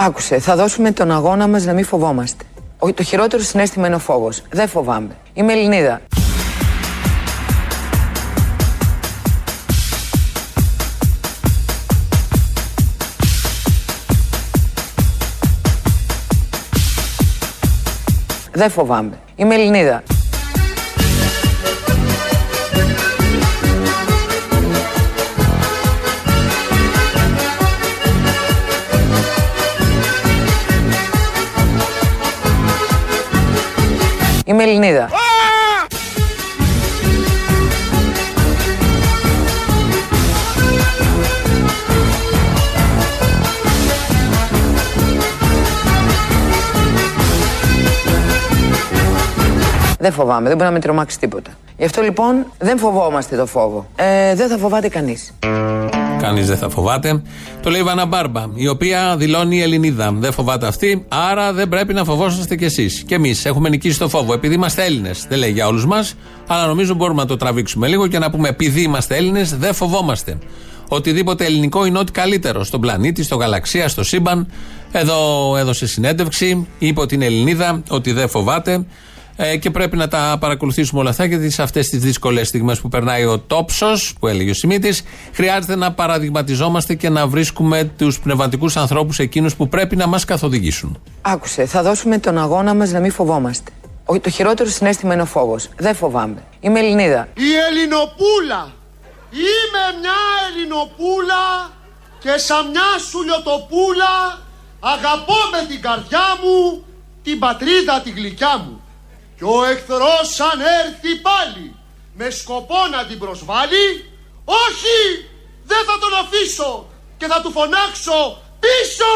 Άκουσε, θα δώσουμε τον αγώνα μας να μην φοβόμαστε. Το χειρότερο συναίσθημα είναι ο φόβος. Δεν φοβάμαι. Είμαι Ελληνίδα. Δεν φοβάμαι. Είμαι Ελληνίδα. Είμαι Ελληνίδα. Δεν φοβάμαι, δεν μπορεί να με τρομάξει τίποτα. Γι' αυτό λοιπόν δεν φοβόμαστε το φόβο. Δεν θα φοβάται κανείς. Κανείς δεν θα φοβάται. Το λέει η Βάνα Μπάρμπα, η οποία δηλώνει Ελληνίδα. Δεν φοβάται αυτή, άρα δεν πρέπει να φοβόσαστε κι εσείς. Και εμείς έχουμε νικήσει το φόβο, επειδή είμαστε Έλληνες. Δεν λέει για όλους μας, αλλά νομίζω μπορούμε να το τραβήξουμε λίγο και να πούμε: επειδή είμαστε Έλληνες, δεν φοβόμαστε. Οτιδήποτε ελληνικό είναι ό,τι καλύτερο. Στον πλανήτη, στον γαλαξία, στο σύμπαν. Εδώ έδωσε συνέντευξη, είπε ότι είναι Ελληνίδα, ότι δεν φοβάται. Και πρέπει να τα παρακολουθήσουμε όλα αυτά, γιατί σε αυτές τις δύσκολες στιγμές που περνάει ο τόψος, που έλεγε ο Σιμίτης, χρειάζεται να παραδειγματιζόμαστε και να βρίσκουμε τους πνευματικούς ανθρώπους εκείνους που πρέπει να μας καθοδηγήσουν. Άκουσε, θα δώσουμε τον αγώνα μας να μην φοβόμαστε. Το χειρότερο συναίσθημα είναι ο φόβος. Δεν φοβάμαι. Είμαι Ελληνίδα. Η Ελληνοπούλα. Είμαι μια Ελληνοπούλα και σαν μια σουλιοτοπούλα αγαπώ με την καρδιά μου την πατρίδα τη γλυκιά μου. Κι ο εχθρός αν έρθει πάλι με σκοπό να την προσβάλλει, όχι, δεν θα τον αφήσω και θα του φωνάξω πίσω.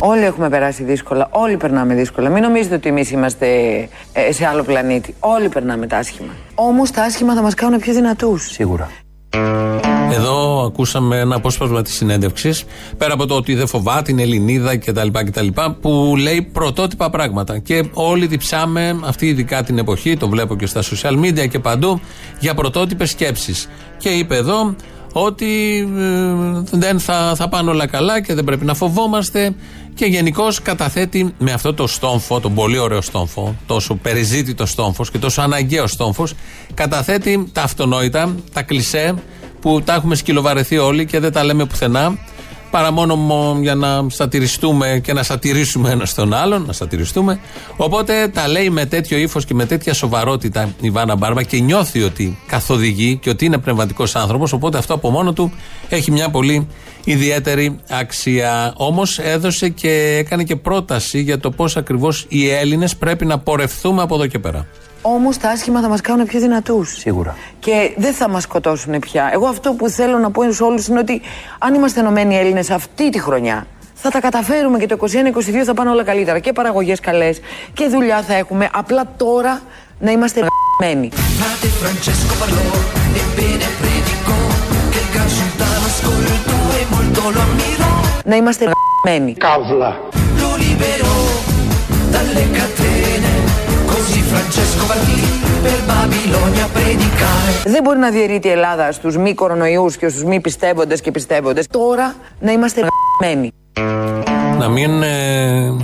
Όλοι έχουμε περάσει δύσκολα, όλοι περνάμε δύσκολα. Μην νομίζετε ότι εμείς είμαστε σε άλλο πλανήτη. Όλοι περνάμε τα άσχημα. Όμως τα άσχημα θα μας κάνουν πιο δυνατούς. Σίγουρα. Εδώ ακούσαμε ένα απόσπασμα της συνέντευξης. Πέρα από το ότι δεν φοβάται, την Ελληνίδα κτλ. Που λέει πρωτότυπα πράγματα. Και όλοι διψάμε, αυτή ειδικά την εποχή, το βλέπω και στα social media και παντού, για πρωτότυπες σκέψεις. Και είπε εδώ ότι δεν θα πάνε όλα καλά και δεν πρέπει να φοβόμαστε. Και γενικώς καταθέτει με αυτό το στόμφο, τον πολύ ωραίο στόμφο, τόσο περιζήτητο στόμφος και τόσο αναγκαίο στόμφος, καταθέτει τα αυτονόητα, τα κλισέ που τα έχουμε σκυλοβαρεθεί όλοι και δεν τα λέμε πουθενά, παρά μόνο για να σατιριστούμε και να σατιρίσουμε ένας τον άλλον, να σατιριστούμε. Οπότε τα λέει με τέτοιο ύφος και με τέτοια σοβαρότητα η Βάνα Μπάρμπα και νιώθει ότι καθοδηγεί και ότι είναι πνευματικός άνθρωπος, οπότε αυτό από μόνο του έχει μια πολύ ιδιαίτερη αξία. Όμως έδωσε και έκανε και πρόταση για το πώς ακριβώς οι Έλληνες πρέπει να πορευθούμε από εδώ και πέρα. Όμως τα άσχημα θα μας κάνουν πιο δυνατούς. Σίγουρα. Και δεν θα μας σκοτώσουν πια. Εγώ αυτό που θέλω να πω σε όλους είναι ότι αν είμαστε ενωμένοι Έλληνες αυτή τη χρονιά, θα τα καταφέρουμε και το 2021-2022 θα πάνε όλα καλύτερα. Και παραγωγές καλές και δουλειά θα έχουμε. Απλά τώρα να είμαστε ενωμένοι. Να είμαστε ενωμένοι. Καύλα. Δεν μπορεί να διαιρείται η Ελλάδα στους μη κορονοϊούς και στους μη πιστεύοντες και πιστεύοντες. Τώρα να είμαστε ενωμένοι. Να μην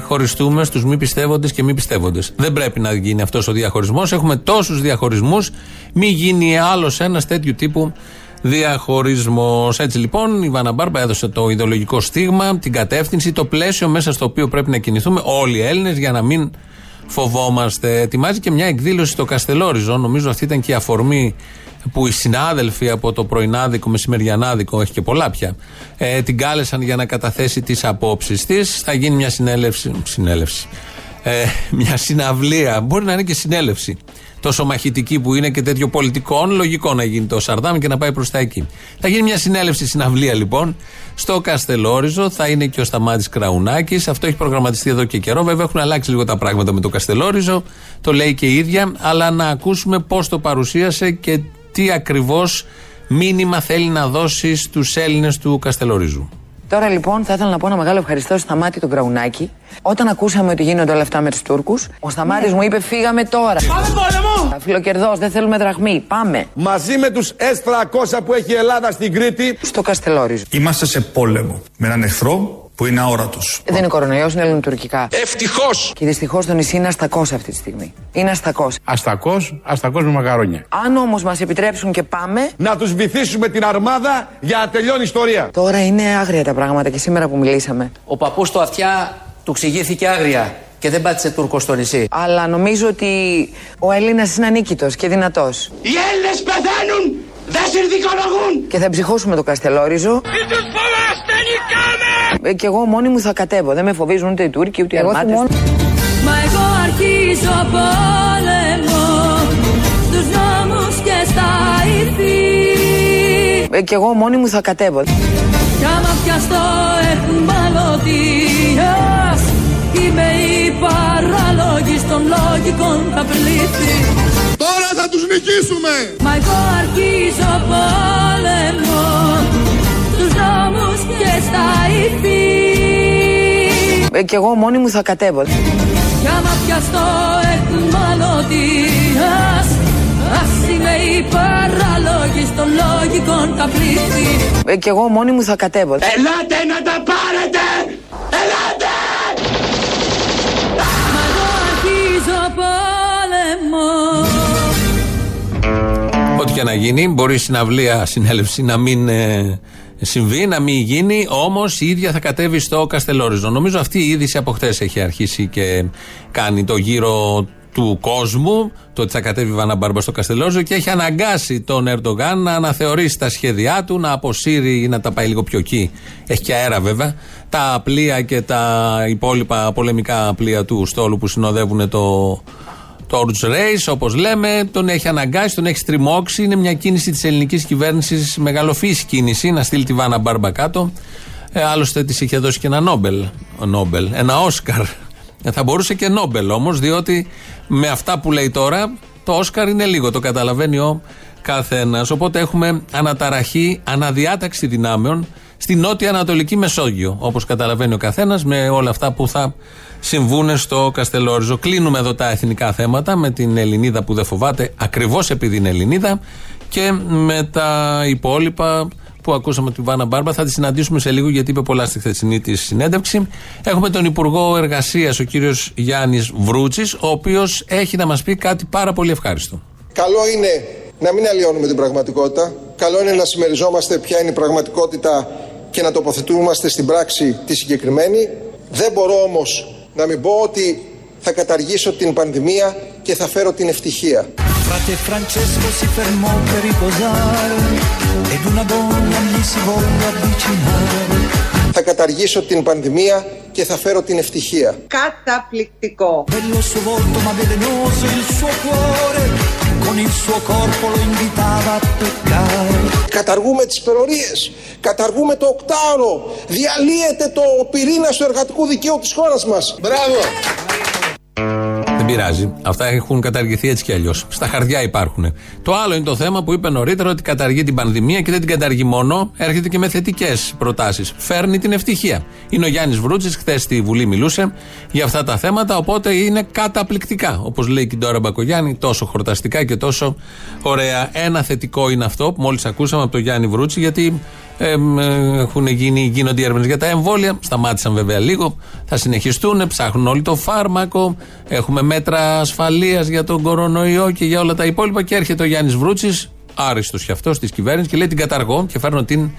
χωριστούμε στους μη πιστεύοντες και μη πιστεύοντες. Δεν πρέπει να γίνει αυτός ο διαχωρισμός. Έχουμε τόσους διαχωρισμούς. Μην γίνει άλλος ένας τέτοιου τύπου διαχωρισμός. Έτσι λοιπόν η Βάνα Μπάρμπα έδωσε το ιδεολογικό στίγμα, την κατεύθυνση, το πλαίσιο μέσα στο οποίο πρέπει να κινηθούμε όλοι οι Έλληνες για να μην φοβόμαστε. Ετοιμάζει και μια εκδήλωση στο Καστελόριζο. Νομίζω αυτή ήταν και η αφορμή που οι συνάδελφοι από το πρωινάδικο, μεσημεριανάδικο, έχει και πολλά πια, την κάλεσαν για να καταθέσει τις απόψεις της. Θα γίνει μια συνέλευση. Μια συναυλία. Μπορεί να είναι και συνέλευση. Τόσο μαχητική που είναι και τέτοιο πολιτικό, λογικό να γίνει το Σαρδάμ και να πάει προς τα εκεί. Θα γίνει μια συναυλία λοιπόν στο Καστελόριζο, θα είναι και ο Σταμάτης Κραουνάκης. Αυτό έχει προγραμματιστεί εδώ και καιρό. Βέβαια έχουν αλλάξει λίγο τα πράγματα με το Καστελόριζο, το λέει και η ίδια. Αλλά να ακούσουμε πώς το παρουσίασε και τι ακριβώς μήνυμα θέλει να δώσει στους Έλληνες του Καστελόριζου. Τώρα λοιπόν θα ήθελα να πω ένα μεγάλο ευχαριστώ στο Σταμάτη τον Κραουνάκη. Όταν ακούσαμε ότι γίνονται όλα αυτά με τους Τούρκους, ο Σταμάτης μου είπε φύγαμε τώρα. Πάμε πόλεμο! Φιλοκερδός, δεν θέλουμε δραχμή. Πάμε. Μαζί με τους S300 που έχει η Ελλάδα στην Κρήτη. Στο Καστελόριζο. Είμαστε σε πόλεμο με έναν εχθρό που είναι αόρατος. Δεν είναι κορονοϊός, είναι ελληνοτουρκικά. Ευτυχώς! Και δυστυχώς το νησί είναι αστακός αυτή τη στιγμή. Είναι αστακός. Αστακός με μακαρόνια. Αν όμως μας επιτρέψουν και πάμε. Να τους βυθίσουμε την αρμάδα για να τελειώνει η ιστορία. Τώρα είναι άγρια τα πράγματα και σήμερα που μιλήσαμε. Ο παππούς στο αυτιά του ξηγήθηκε άγρια και δεν πάτησε Τούρκο στο νησί. Αλλά νομίζω ότι ο Έλληνας είναι ανίκητος και δυνατός. Οι Έλληνες πεθαίνουν! Δεν συνδικολογούν! Και θα ψυχώσουμε το Καστελόριζο. Και εγώ μόνη μου θα κατέβω. Δεν με φοβίζουν ούτε οι Τούρκοι ούτε οι Αρμάτες. Μα εγώ αρχίζω πόλεμο στους νόμους και στα ήθη. Και εγώ μόνη μου θα κατέβω. Κι άμα πιαστώ εχμαλωτίας, είμαι η παράλογη των λογικών τα πλήθη. Τώρα θα τους νικήσουμε! Μα εγώ αρχίζω πόλεμο στους νόμους και στα ηθή. Κι εγώ μόνη μου θα κατέβω. Κι άμα πιαστώ εκμαλωτίας, ας είμαι η παράλογη των λόγικων τα πλήθη. Κι εγώ μόνη μου θα κατέβω. Ελάτε να τα πάρετε! Ελάτε! Μα εγώ αρχίζω πόλεμο. Ό,τι και να γίνει, μπορεί η συναυλία, συνέλευση να μην... συμβεί, να μην γίνει, όμως η ίδια θα κατέβει στο Καστελόριζο. Νομίζω αυτή η είδηση από χτες έχει αρχίσει και κάνει το γύρο του κόσμου, το ότι θα κατέβει Βάνα Μπάρμπα στο Καστελόριζο και έχει αναγκάσει τον Ερντογάν να αναθεωρήσει τα σχέδιά του, να αποσύρει ή να τα πάει λίγο πιο εκεί. Έχει και αέρα βέβαια. Τα πλοία και τα υπόλοιπα πολεμικά πλοία του στόλου που συνοδεύουν το Torch Race, όπως λέμε, τον έχει αναγκάσει, τον έχει στριμώξει. Είναι μια κίνηση της ελληνικής κυβέρνησης, μεγαλοφύης κίνηση, να στείλει τη Βάνα Μπάρμπα κάτω. Άλλωστε της είχε δώσει και ένα Νόμπελ, ένα Όσκαρ. Θα μπορούσε και Νόμπελ όμως, διότι με αυτά που λέει τώρα, το Όσκαρ είναι λίγο, το καταλαβαίνει ο καθένας. Οπότε έχουμε αναταραχή, αναδιάταξη δυνάμεων στη νότια-ανατολική Μεσόγειο, όπως καταλαβαίνει ο καθένας, με όλα αυτά που θα συμβούν στο Καστελόριζο. Κλείνουμε εδώ τα εθνικά θέματα με την Ελληνίδα που δεν φοβάται, ακριβώς επειδή είναι Ελληνίδα, και με τα υπόλοιπα που ακούσαμε από τη Βάνα Μπάρμπα θα τη συναντήσουμε σε λίγο, γιατί είπε πολλά στη χθεσινή της συνέντευξη. Έχουμε τον Υπουργό Εργασίας, ο κύριος Γιάννης Βρούτσης, ο οποίος έχει να μας πει κάτι πάρα πολύ ευχάριστο. Καλό είναι να μην αλλοιώνουμε την πραγματικότητα. Καλό είναι να συμμεριζόμαστε ποια είναι η πραγματικότητα και να τοποθετούμαστε στην πράξη τη συγκεκριμένη. Δεν μπορώ όμως να μην πω ότι θα καταργήσω την πανδημία και θα φέρω την ευτυχία. Θα καταργήσω την πανδημία και θα φέρω την ευτυχία. Καταπληκτικό. Καταργούμε τις υπερορίες, καταργούμε το οκτάωρο, διαλύεται το πυρήνας του εργατικού δικαίου της χώρας μας. Μπράβο! Δεν πειράζει, αυτά έχουν καταργηθεί έτσι κι αλλιώς. Στα χαρτιά υπάρχουν. Το άλλο είναι το θέμα που είπε νωρίτερα, ότι καταργεί την πανδημία και δεν την καταργεί μόνο, έρχεται και με θετικές προτάσεις. Φέρνει την ευτυχία. Είναι ο Γιάννης Βρούτσης, χθες στη Βουλή μιλούσε για αυτά τα θέματα, οπότε είναι καταπληκτικά. Όπως λέει και η Ντόρα Μπακογιάννη, τόσο χορταστικά και τόσο ωραία. Ένα θετικό είναι αυτό που μόλις ακούσαμε από τον Γιάννη Βρούτση, γιατί γίνονται οι έρευνες για τα εμβόλια. Σταμάτησαν βέβαια λίγο, θα συνεχιστούν, ψάχνουν όλοι το φάρμακο. Έχουμε μέτρα ασφαλείας για τον κορονοϊό και για όλα τα υπόλοιπα. Και έρχεται ο Γιάννης Βρούτσης, άριστος και αυτός της κυβέρνησης, και λέει την καταργώ και φέρνω την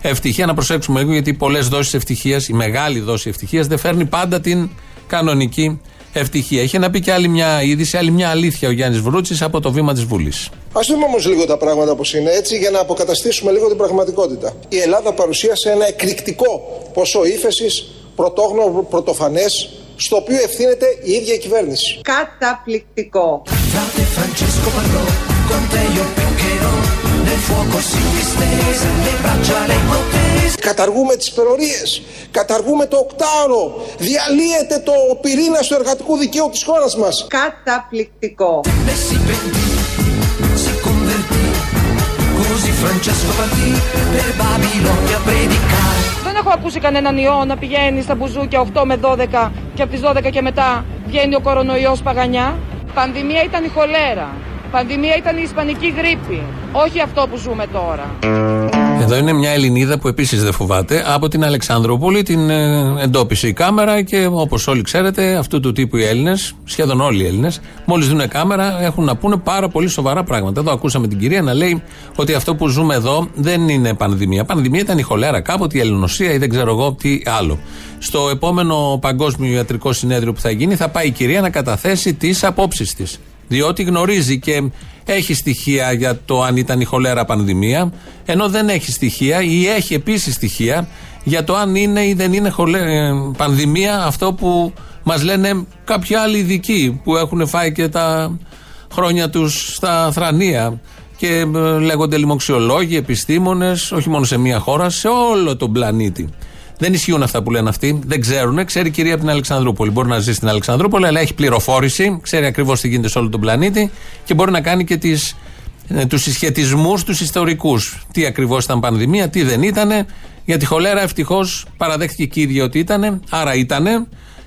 ευτυχία. Να προσέξουμε λίγο, γιατί πολλές δόσεις ευτυχίας, η μεγάλη δόση ευτυχίας, δεν φέρνει πάντα την κανονική ευτυχία. Είχε να πει και άλλη μια είδηση, άλλη μια αλήθεια ο Γιάννης Βρούτσης από το βήμα της Βουλής. Ας δούμε όμως λίγο τα πράγματα όπως είναι, έτσι, για να αποκαταστήσουμε λίγο την πραγματικότητα. Η Ελλάδα παρουσίασε ένα εκρηκτικό ποσό ύφεσης, πρωτόγνωρο, πρωτοφανές, στο οποίο ευθύνεται η ίδια η κυβέρνηση. Καταπληκτικό. Καταργούμε τις υπερορίες, καταργούμε το οκτάωρο, διαλύεται το πυρήνας του εργατικού δικαίου της χώρας μας. Καταπληκτικό. Δεν έχω ακούσει κανέναν ιό να πηγαίνει στα μπουζούκια 8 με 12 και από τις 12 και μετά βγαίνει ο κορονοϊός παγανιά. Πανδημία ήταν η χολέρα. Πανδημία ήταν η ισπανική γρίπη. Όχι αυτό που ζούμε τώρα. Εδώ είναι μια Ελληνίδα που επίσης δεν φοβάται. Από την Αλεξανδρούπολη την εντόπισε η κάμερα και όπως όλοι ξέρετε, αυτού του τύπου οι Έλληνες, σχεδόν όλοι οι Έλληνες, μόλις δουν κάμερα έχουν να πούνε πάρα πολύ σοβαρά πράγματα. Εδώ ακούσαμε την κυρία να λέει ότι αυτό που ζούμε εδώ δεν είναι πανδημία. Πανδημία ήταν η χολέρα κάποτε, η ελληνοσία ή δεν ξέρω εγώ τι άλλο. Στο επόμενο Παγκόσμιο Ιατρικό Συνέδριο που θα γίνει, θα πάει η κυρία να καταθέσει τις απόψεις της. Διότι γνωρίζει και έχει στοιχεία για το αν ήταν η χολέρα πανδημία, ενώ δεν έχει στοιχεία ή έχει επίσης στοιχεία για το αν είναι ή δεν είναι πανδημία αυτό που μας λένε κάποιοι άλλοι ειδικοί που έχουν φάει και τα χρόνια τους στα θρανία και λέγονται λοιμοξιολόγοι, επιστήμονες, όχι μόνο σε μία χώρα, σε όλο τον πλανήτη. Δεν ισχύουν αυτά που λένε αυτοί, δεν ξέρουν. Ξέρει η κυρία από την Αλεξανδρούπολη. Μπορεί να ζει στην Αλεξανδρούπολη, αλλά έχει πληροφόρηση, ξέρει ακριβώς τι γίνεται σε όλο τον πλανήτη και μπορεί να κάνει και τους συσχετισμούς, τους ιστορικούς. Τι ακριβώς ήταν πανδημία, τι δεν ήτανε. Για τη χολέρα ευτυχώς παραδέχτηκε και η ίδια ότι ήτανε, άρα ήτανε.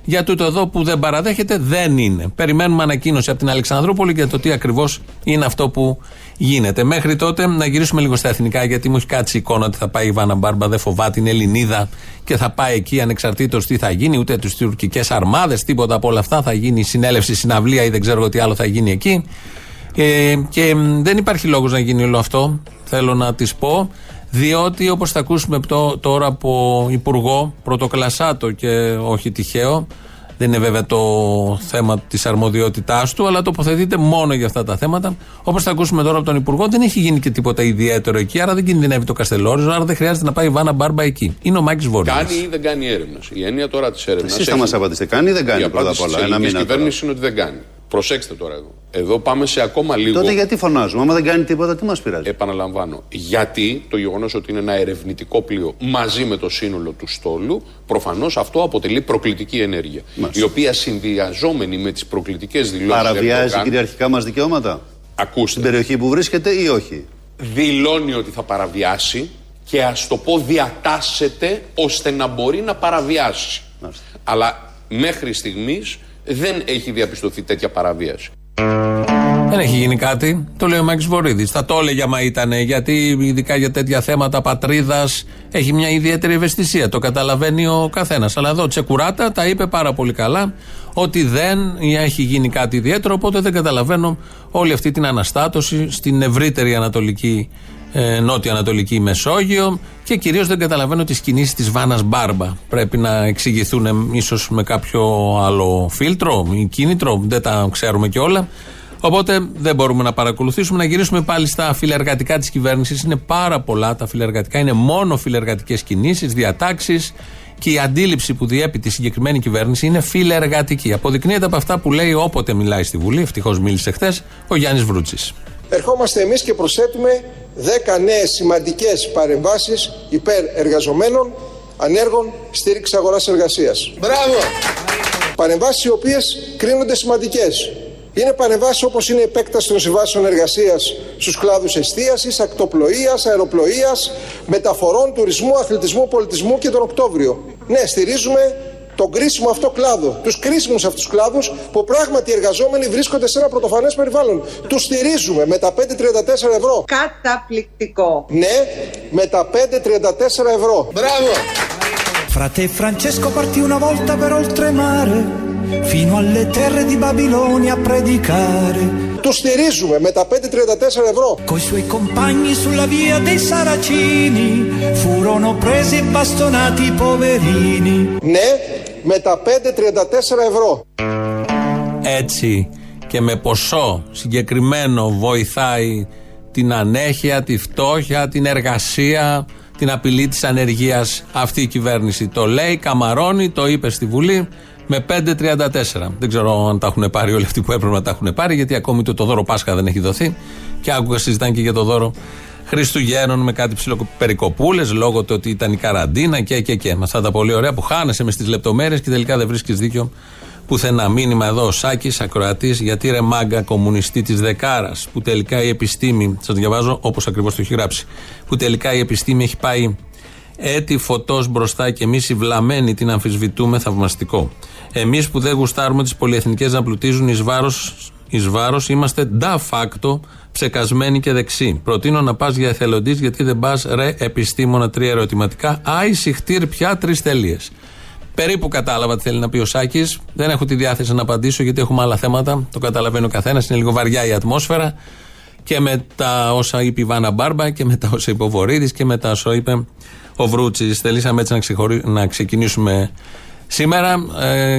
Για τούτο εδώ που δεν παραδέχεται, δεν είναι. Περιμένουμε ανακοίνωση από την Αλεξανδρούπολη για το τι ακριβώς είναι αυτό που γίνεται. Μέχρι τότε να γυρίσουμε λίγο στα εθνικά, γιατί μου έχει κάτσει η εικόνα ότι θα πάει η Βάνα Μπάρμπα, δεν φοβάται, την Ελληνίδα και θα πάει εκεί ανεξαρτήτως τι θα γίνει, ούτε τις τουρκικές αρμάδες, τίποτα από όλα αυτά. Θα γίνει συνέλευση, συναυλία ή δεν ξέρω τι άλλο θα γίνει εκεί. Και δεν υπάρχει λόγος να γίνει όλο αυτό, θέλω να της πω. Διότι όπως θα ακούσουμε τώρα από υπουργό, πρωτοκλασάτο και όχι τυχαίο, δεν είναι βέβαια το θέμα της αρμοδιότητάς του, αλλά τοποθετείται μόνο για αυτά τα θέματα. Όπως θα ακούσουμε τώρα από τον υπουργό, δεν έχει γίνει και τίποτα ιδιαίτερο εκεί, άρα δεν κινδυνεύει το Καστελόριζο, άρα δεν χρειάζεται να πάει η Βάνα Μπάρμπα εκεί. Είναι ο Μάκης Βόλη. Κάνει ή δεν κάνει έρευνες. Η έννοια τώρα της έρευνας. Εσείς θα μας απαντήσετε, κάνει ή δεν κάνει πρώτα απ' όλα. Η κυβέρνηση είναι ότι δεν κάνει. Προσέξτε τώρα εδώ. Εδώ πάμε σε ακόμα λίγο. Τότε γιατί φωνάζουμε, άμα δεν κάνει τίποτα, τι μας πειράζει. Επαναλαμβάνω. Γιατί το γεγονός ότι είναι ένα ερευνητικό πλοίο μαζί με το σύνολο του στόλου, προφανώς αυτό αποτελεί προκλητική ενέργεια. Μάλιστα. Η οποία συνδυαζόμενη με τις προκλητικές δηλώσεις. Παραβιάζει κυριαρχικά μας δικαιώματα. Ακούστε. Στην περιοχή που βρίσκεται ή όχι. Δηλώνει ότι θα παραβιάσει και ας το πω διατάσσεται ώστε να μπορεί να παραβιάσει. Μάλιστα. Αλλά μέχρι στιγμής δεν έχει διαπιστωθεί τέτοια παραβίαση. Δεν έχει γίνει κάτι, το λέει ο Μάκης Βορύδης. Θα το έλεγε άμα ήταν, γιατί ειδικά για τέτοια θέματα πατρίδας έχει μια ιδιαίτερη ευαισθησία. Το καταλαβαίνει ο καθένας. Αλλά εδώ τσεκουράτα τα είπε πάρα πολύ καλά ότι δεν έχει γίνει κάτι ιδιαίτερο. Οπότε δεν καταλαβαίνω όλη αυτή την αναστάτωση στην ευρύτερη ανατολική, νότιο-ανατολική Μεσόγειο και κυρίως δεν καταλαβαίνω τις κινήσεις της Βάνας Μπάρμπα. Πρέπει να εξηγηθούν ίσως με κάποιο άλλο φίλτρο ή κίνητρο, δεν τα ξέρουμε κιόλα. Οπότε δεν μπορούμε να παρακολουθήσουμε. Να γυρίσουμε πάλι στα φιλεργατικά της κυβέρνησης. Είναι πάρα πολλά τα φιλεργατικά, είναι μόνο φιλεργατικές κινήσεις, διατάξεις και η αντίληψη που διέπει τη συγκεκριμένη κυβέρνηση είναι φιλεργατική. Αποδεικνύεται από αυτά που λέει όποτε μιλάει στη Βουλή. Ευτυχώς μίλησε χθες ο Γιάννης Βρούτσης. Ερχόμαστε εμείς και προσθέτουμε 10 νέες σημαντικές παρεμβάσεις υπέρ εργαζομένων, ανέργων, στήριξης αγοράς-εργασίας. Μπράβο! Παρεμβάσεις οι οποίες κρίνονται σημαντικές. Είναι παρεμβάσεις όπως είναι η επέκταση των συμβάσεων εργασίας στους κλάδους εστίασης, ακτοπλοείας, αεροπλοείας, μεταφορών, τουρισμού, αθλητισμού, πολιτισμού και τον Οκτώβριο. Ναι, στηρίζουμε τον κρίσιμο αυτό κλάδο, τους κρίσιμους αυτούς κλάδους που πράγματι οι εργαζόμενοι βρίσκονται σε ένα πρωτοφανές περιβάλλον. Τους στηρίζουμε με τα 5,34 ευρώ. Καταπληκτικό. Ναι, με τα 5,34 ευρώ. Μπράβο. Frate Francesco partì una volta per oltremare, fino alle terre di Babilonia a predicare. Τους στηρίζουμε με τα 5,34 ευρώ. Coi suoi compagni sulla via dei Saracini furono presi e bastonati i poverini. Ναι, με τα 5,34 ευρώ. Έτσι και με ποσό συγκεκριμένο βοηθάει την ανέχεια, τη φτώχεια, την εργασία, την απειλή της ανεργίας αυτή η κυβέρνηση. Το λέει, καμαρώνει, το είπε στη Βουλή με 5,34. Δεν ξέρω αν τα έχουν πάρει όλοι αυτοί που έπρεπε να τα έχουν πάρει, γιατί ακόμη το δώρο Πάσχα δεν έχει δοθεί. Και άκουγα συζητάνε και για το δώρο Χριστουγέννων με κάτι ψιλοπερικοπούλες λόγω του ότι ήταν η καραντίνα και. Με αυτά τα πολύ ωραία που χάνεσαι με στις λεπτομέρειες και τελικά δεν βρίσκεις δίκιο πουθενά. Μήνυμα εδώ ο Σάκης, ακροατής, γιατί ρε μάγκα κομμουνιστή της Δεκάρας, που τελικά η επιστήμη, σας διαβάζω όπως ακριβώς το έχει γράψει, που τελικά η επιστήμη έχει πάει έτη φωτός μπροστά και εμείς οι βλαμμένοι την αμφισβητούμε, θαυμαστικό. Εμείς που δεν γουστάρουμε τις πολυεθνικές να πλουτίζουν εις βάρος, είμαστε de facto ψεκασμένοι και δεξί. Προτείνω να πας για εθελοντής, γιατί δεν πας ρε επιστήμονα, 3 ερωτηματικά. Άισιχτήρ πια 3 τελείες. Περίπου κατάλαβα τι θέλει να πει ο Σάκης. Δεν έχω τη διάθεση να απαντήσω γιατί έχουμε άλλα θέματα. Το καταλαβαίνει ο καθένας. Είναι λίγο βαριά η ατμόσφαιρα. Και με τα όσα είπε η Βάνα Μπάρμπα και με τα όσα είπε ο Βορύδης και με τα όσα είπε ο Βρούτσης. Θελήσαμε έτσι να ξεκινήσουμε σήμερα.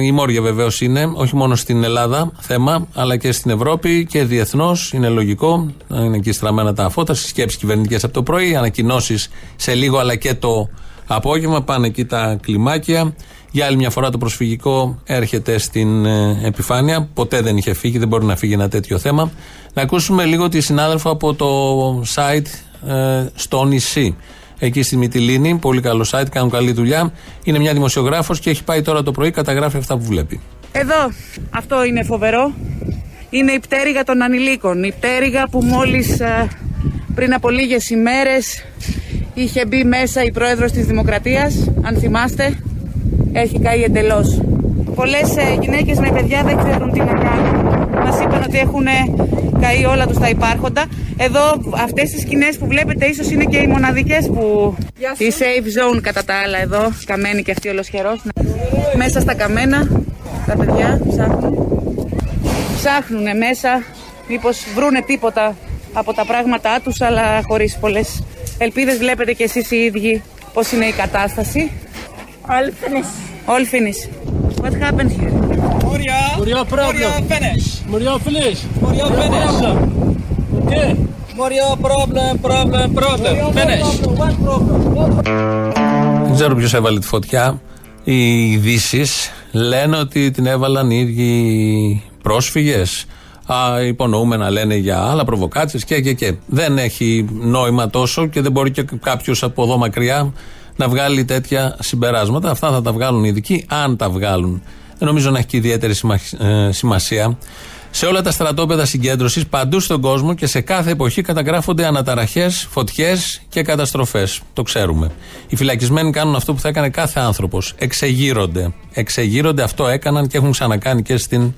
Η Μόρια βεβαίως είναι, όχι μόνο στην Ελλάδα θέμα, αλλά και στην Ευρώπη και διεθνώς. Είναι λογικό. Είναι εκεί στραμμένα τα φώτα. Σκέψεις κυβερνητικές από το πρωί, ανακοινώσεις σε λίγο αλλά και το απόγευμα. Πάνε εκεί τα κλιμάκια. Για άλλη μια φορά το προσφυγικό έρχεται στην επιφάνεια. Ποτέ δεν είχε φύγει, δεν μπορεί να φύγει ένα τέτοιο θέμα. Να ακούσουμε λίγο τη συνάδελφο από το site στο νησί. Εκεί στη Μυτιλήνη, πολύ καλό site, κάνουν καλή δουλειά. Είναι μια δημοσιογράφος και έχει πάει τώρα το πρωί, καταγράφει αυτά που βλέπει. Εδώ, αυτό είναι φοβερό. Είναι η πτέρυγα των ανηλίκων. Η πτέρυγα που μόλις πριν από λίγες ημέρες είχε μπει μέσα η πρόεδρος της Δημοκρατίας, αν θυμάστε. Έχει καεί εντελώς. Πολλές γυναίκες με παιδιά δεν ξέρουν τι να κάνουν. Μας είπαν ότι έχουν καεί όλα τους τα υπάρχοντα. Εδώ αυτές τις σκηνές που βλέπετε ίσως είναι και οι μοναδικές που... Η safe zone κατά τα άλλα εδώ, καμένοι και αυτοί ολοσχερός. Μέσα στα καμένα τα παιδιά ψάχνουν. Ψάχνουνε μέσα, μήπως βρούνε τίποτα από τα πράγματά τους, αλλά χωρίς πολλές ελπίδες. Βλέπετε και εσείς οι ίδιοι πώς είναι η κατάσταση. All finished. All finished. What happened here? Moria problem. Moria finish. Okay. Moria problem. Finish. Δεν ξέρω ποιος έβαλε τη φωτιά. Οι ειδήσεις λένε ότι την έβαλαν οι ίδιοι πρόσφυγες. Υπονοούμενα λένε για άλλα προβοκάτσες και. Δεν έχει νόημα τόσο και δεν μπορεί και κάποιος από εδώ μακριά να βγάλει τέτοια συμπεράσματα. Αυτά θα τα βγάλουν οι ειδικοί, αν τα βγάλουν. Δεν νομίζω να έχει και ιδιαίτερη σημασία. Σε όλα τα στρατόπεδα συγκέντρωσης, παντού στον κόσμο και σε κάθε εποχή, καταγράφονται αναταραχές, φωτιές και καταστροφές. Το ξέρουμε. Οι φυλακισμένοι κάνουν αυτό που θα έκανε κάθε άνθρωπος. Εξεγείρονται, αυτό έκαναν και έχουν ξανακάνει και στην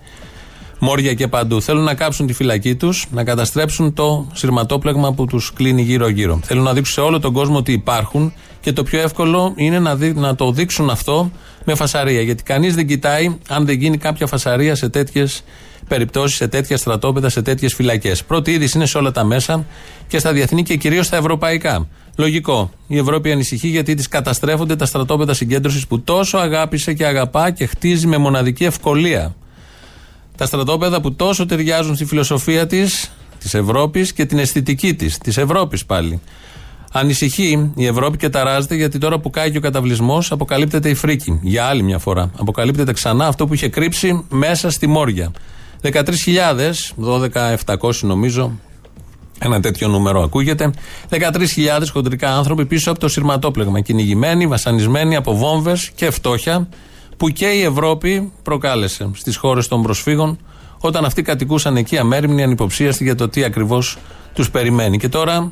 Μόρια και παντού. Θέλουν να κάψουν τη φυλακή τους, να καταστρέψουν το συρματόπλεγμα που τους κλείνει γύρω-γύρω. Θέλουν να δείξουν σε όλο τον κόσμο ότι υπάρχουν και το πιο εύκολο είναι να το δείξουν αυτό με φασαρία. Γιατί κανείς δεν κοιτάει αν δεν γίνει κάποια φασαρία σε τέτοιες περιπτώσεις, σε τέτοια στρατόπεδα, σε τέτοιες φυλακές. Πρώτη είδηση είναι σε όλα τα μέσα και στα διεθνή και κυρίως στα ευρωπαϊκά. Λογικό. Η Ευρώπη ανησυχεί γιατί της καταστρέφονται τα στρατόπεδα συγκέντρωσης που τόσο αγάπησε και αγαπά και χτίζει με μοναδική ευκολία. Τα στρατόπεδα που τόσο ταιριάζουν στη φιλοσοφία της Ευρώπης και την αισθητική της Ευρώπης πάλι. Ανησυχεί η Ευρώπη και ταράζεται γιατί τώρα που κάει και ο καταβλισμός αποκαλύπτεται η φρίκη. Για άλλη μια φορά. Αποκαλύπτεται ξανά αυτό που είχε κρύψει μέσα στη Μόρια. 13.000, 12.700 νομίζω, ένα τέτοιο νούμερο ακούγεται. 13.000 χοντρικά άνθρωποι πίσω από το συρματόπλεγμα. Κυνηγημένοι, βασανισμένοι από βόμβες και φτώχεια, που και η Ευρώπη προκάλεσε στις χώρες των προσφύγων όταν αυτοί κατοικούσαν εκεί αμέριμνοι, ανυποψίαστοι για το τι ακριβώς τους περιμένει. Και τώρα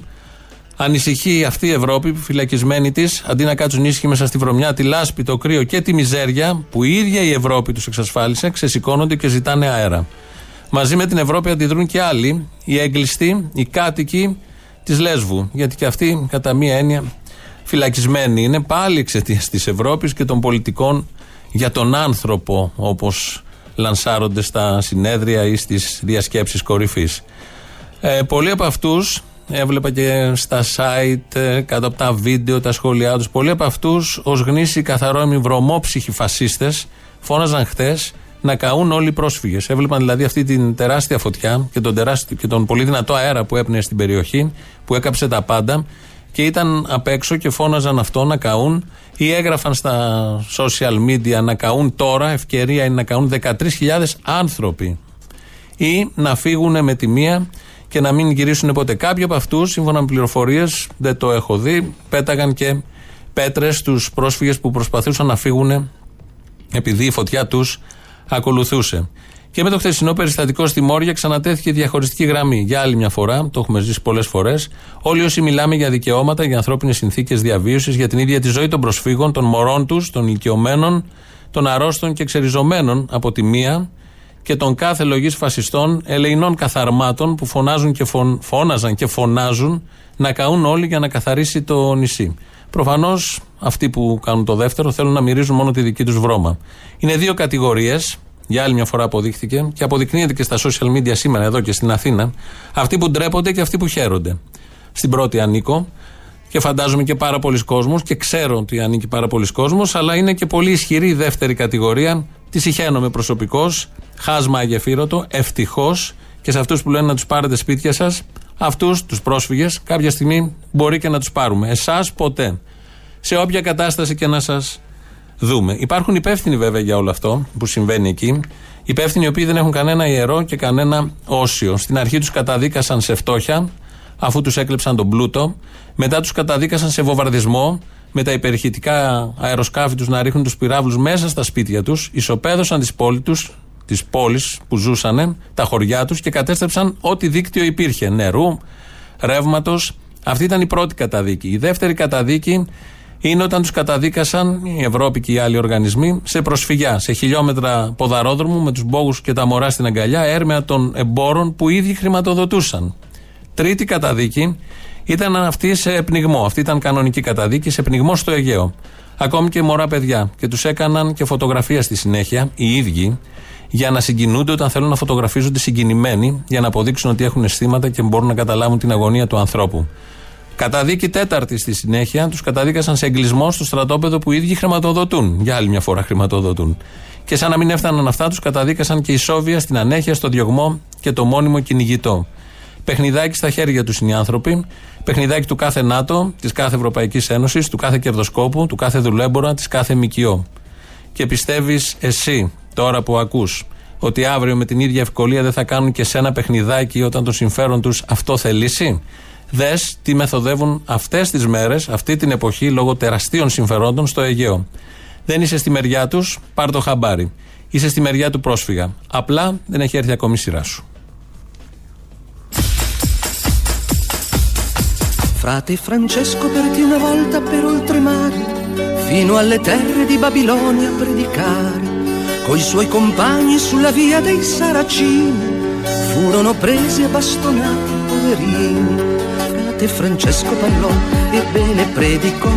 ανησυχεί αυτή η Ευρώπη που φυλακισμένοι της, αντί να κάτσουν ήσυχοι μέσα στη βρωμιά, τη λάσπη, το κρύο και τη μιζέρια που η ίδια η Ευρώπη τους εξασφάλισε, ξεσηκώνονται και ζητάνε αέρα. Μαζί με την Ευρώπη αντιδρούν και άλλοι, οι έγκλειστοι, οι κάτοικοι της Λέσβου, γιατί και αυτοί κατά μία έννοια φυλακισμένοι είναι πάλι εξαιτίας της Ευρώπης και των πολιτικών για τον άνθρωπο, όπως λανσάρονται στα συνέδρια ή στις διασκέψεις κορυφής. Πολλοί από αυτούς, έβλεπα και στα site, κάτω από τα βίντεο, τα σχόλιά τους, πολλοί από αυτούς ως γνήσιοι καθαρόμοι βρωμόψυχοι φασίστες φώναζαν χτες να καούν όλοι οι πρόσφυγες. Έβλεπαν δηλαδή αυτή την τεράστια φωτιά και τον πολύ δυνατό αέρα που έπνεε στην περιοχή, που έκαψε τα πάντα, και ήταν απ' έξω και φώναζαν αυτό, να καούν, ή έγραφαν στα social media να καούν τώρα, ευκαιρία είναι να καούν 13.000 άνθρωποι, ή να φύγουν με τη μία και να μην γυρίσουν ποτέ. Κάποιοι από αυτούς, σύμφωνα με πληροφορίες, δεν το έχω δει, πέταγαν και πέτρες στους πρόσφυγες που προσπαθούσαν να φύγουν επειδή η φωτιά τους ακολουθούσε. Και με το χθεσινό περιστατικό στη Μόρια ξανατέθηκε διαχωριστική γραμμή. Για άλλη μια φορά, το έχουμε ζήσει πολλές φορές, όλοι όσοι μιλάμε για δικαιώματα, για ανθρώπινες συνθήκες διαβίωσης, για την ίδια τη ζωή των προσφύγων, των μωρών τους, των ηλικιωμένων, των αρρώστων και ξεριζωμένων από τη μία και των κάθε λογής φασιστών, ελεηνών καθαρμάτων που φωνάζουν και φώναζαν και φωνάζουν να καούν όλοι για να καθαρίσει το νησί. Προφανώς αυτοί που κάνουν το δεύτερο θέλουν να μυρίζουν μόνο τη δική τους βρώμα. Είναι δύο κατηγορίες. Για άλλη μια φορά αποδείχθηκε και αποδεικνύεται και στα social media σήμερα εδώ και στην Αθήνα, αυτοί που ντρέπονται και αυτοί που χαίρονται. Στην πρώτη ανήκω και φαντάζομαι και πάρα πολλοί κόσμος και ξέρω ότι ανήκει πάρα πολλοί κόσμος, αλλά είναι και πολύ ισχυρή η δεύτερη κατηγορία. Τη συχαίνομαι προσωπικώς, χάσμα αγεφύρωτο, ευτυχώς, και σε αυτούς που λένε να τους πάρετε σπίτια σας, αυτούς τους πρόσφυγες, κάποια στιγμή μπορεί και να τους πάρουμε. Εσάς ποτέ. Σε όποια κατάσταση και να σας δούμε. Υπάρχουν υπεύθυνοι βέβαια για όλο αυτό που συμβαίνει εκεί. Υπεύθυνοι οι οποίοι δεν έχουν κανένα ιερό και κανένα όσιο. Στην αρχή τους καταδίκασαν σε φτώχεια, αφού τους έκλεψαν τον πλούτο. Μετά τους καταδίκασαν σε βομβαρδισμό, με τα υπερηχητικά αεροσκάφη τους να ρίχνουν τους πυράβλους μέσα στα σπίτια τους. Ισοπαίδωσαν τις πόλεις που ζούσανε, τα χωριά τους και κατέστρεψαν ό,τι δίκτυο υπήρχε. Νερού, ρεύματος. Αυτή ήταν η πρώτη καταδίκη. Η δεύτερη καταδίκη είναι όταν τους καταδίκασαν η Ευρώπη και οι άλλοι οργανισμοί σε προσφυγιά, σε χιλιόμετρα ποδαρόδρομου με τους μπόγους και τα μωρά στην αγκαλιά, έρμεα των εμπόρων που ήδη χρηματοδοτούσαν. Τρίτη καταδίκη ήταν αυτή σε πνιγμό. Αυτή ήταν κανονική καταδίκη σε πνιγμό στο Αιγαίο. Ακόμη και μωρά παιδιά. Και τους έκαναν και φωτογραφία στη συνέχεια οι ίδιοι για να συγκινούνται όταν θέλουν να φωτογραφίζονται συγκινημένοι, για να αποδείξουν ότι έχουν αισθήματα και μπορούν να καταλάβουν την αγωνία του ανθρώπου. Καταδίκη τέταρτη στη συνέχεια, τους καταδίκασαν σε εγκλισμό στο στρατόπεδο που οι ίδιοι χρηματοδοτούν. Για άλλη μια φορά χρηματοδοτούν. Και σαν να μην έφταναν αυτά, τους καταδίκασαν και ισόβια στην ανέχεια, στο διωγμό και το μόνιμο κυνηγητό. Παιχνιδάκι στα χέρια τους είναι οι άνθρωποι, παιχνιδάκι του κάθε ΝΑΤΟ, της κάθε Ευρωπαϊκής Ένωσης, του κάθε κερδοσκόπου, του κάθε δουλέμπορα, της κάθε ΜΚΟ. Και πιστεύεις εσύ, τώρα που ακούς, ότι αύριο με την ίδια ευκολία δεν θα κάνουν και σένα παιχνιδάκι όταν το συμφέρον τους αυτό θελήσει? Δες τι μεθοδεύουν αυτές τις μέρες, αυτή την εποχή, λόγω τεραστίων συμφερόντων στο Αιγαίο. Δεν είσαι στη μεριά τους, πάρ' το χαμπάρι. Είσαι στη μεριά του πρόσφυγα. Απλά δεν έχει έρθει ακόμη η σειρά σου. Frate Francesco, perché una volta per oltremare, fino alle terre di Babilonia predicare, coi suoi compagni sulla via dei Saracini, furono presi e bastonati poverini. Frate Francesco parlò, ebbene predicò,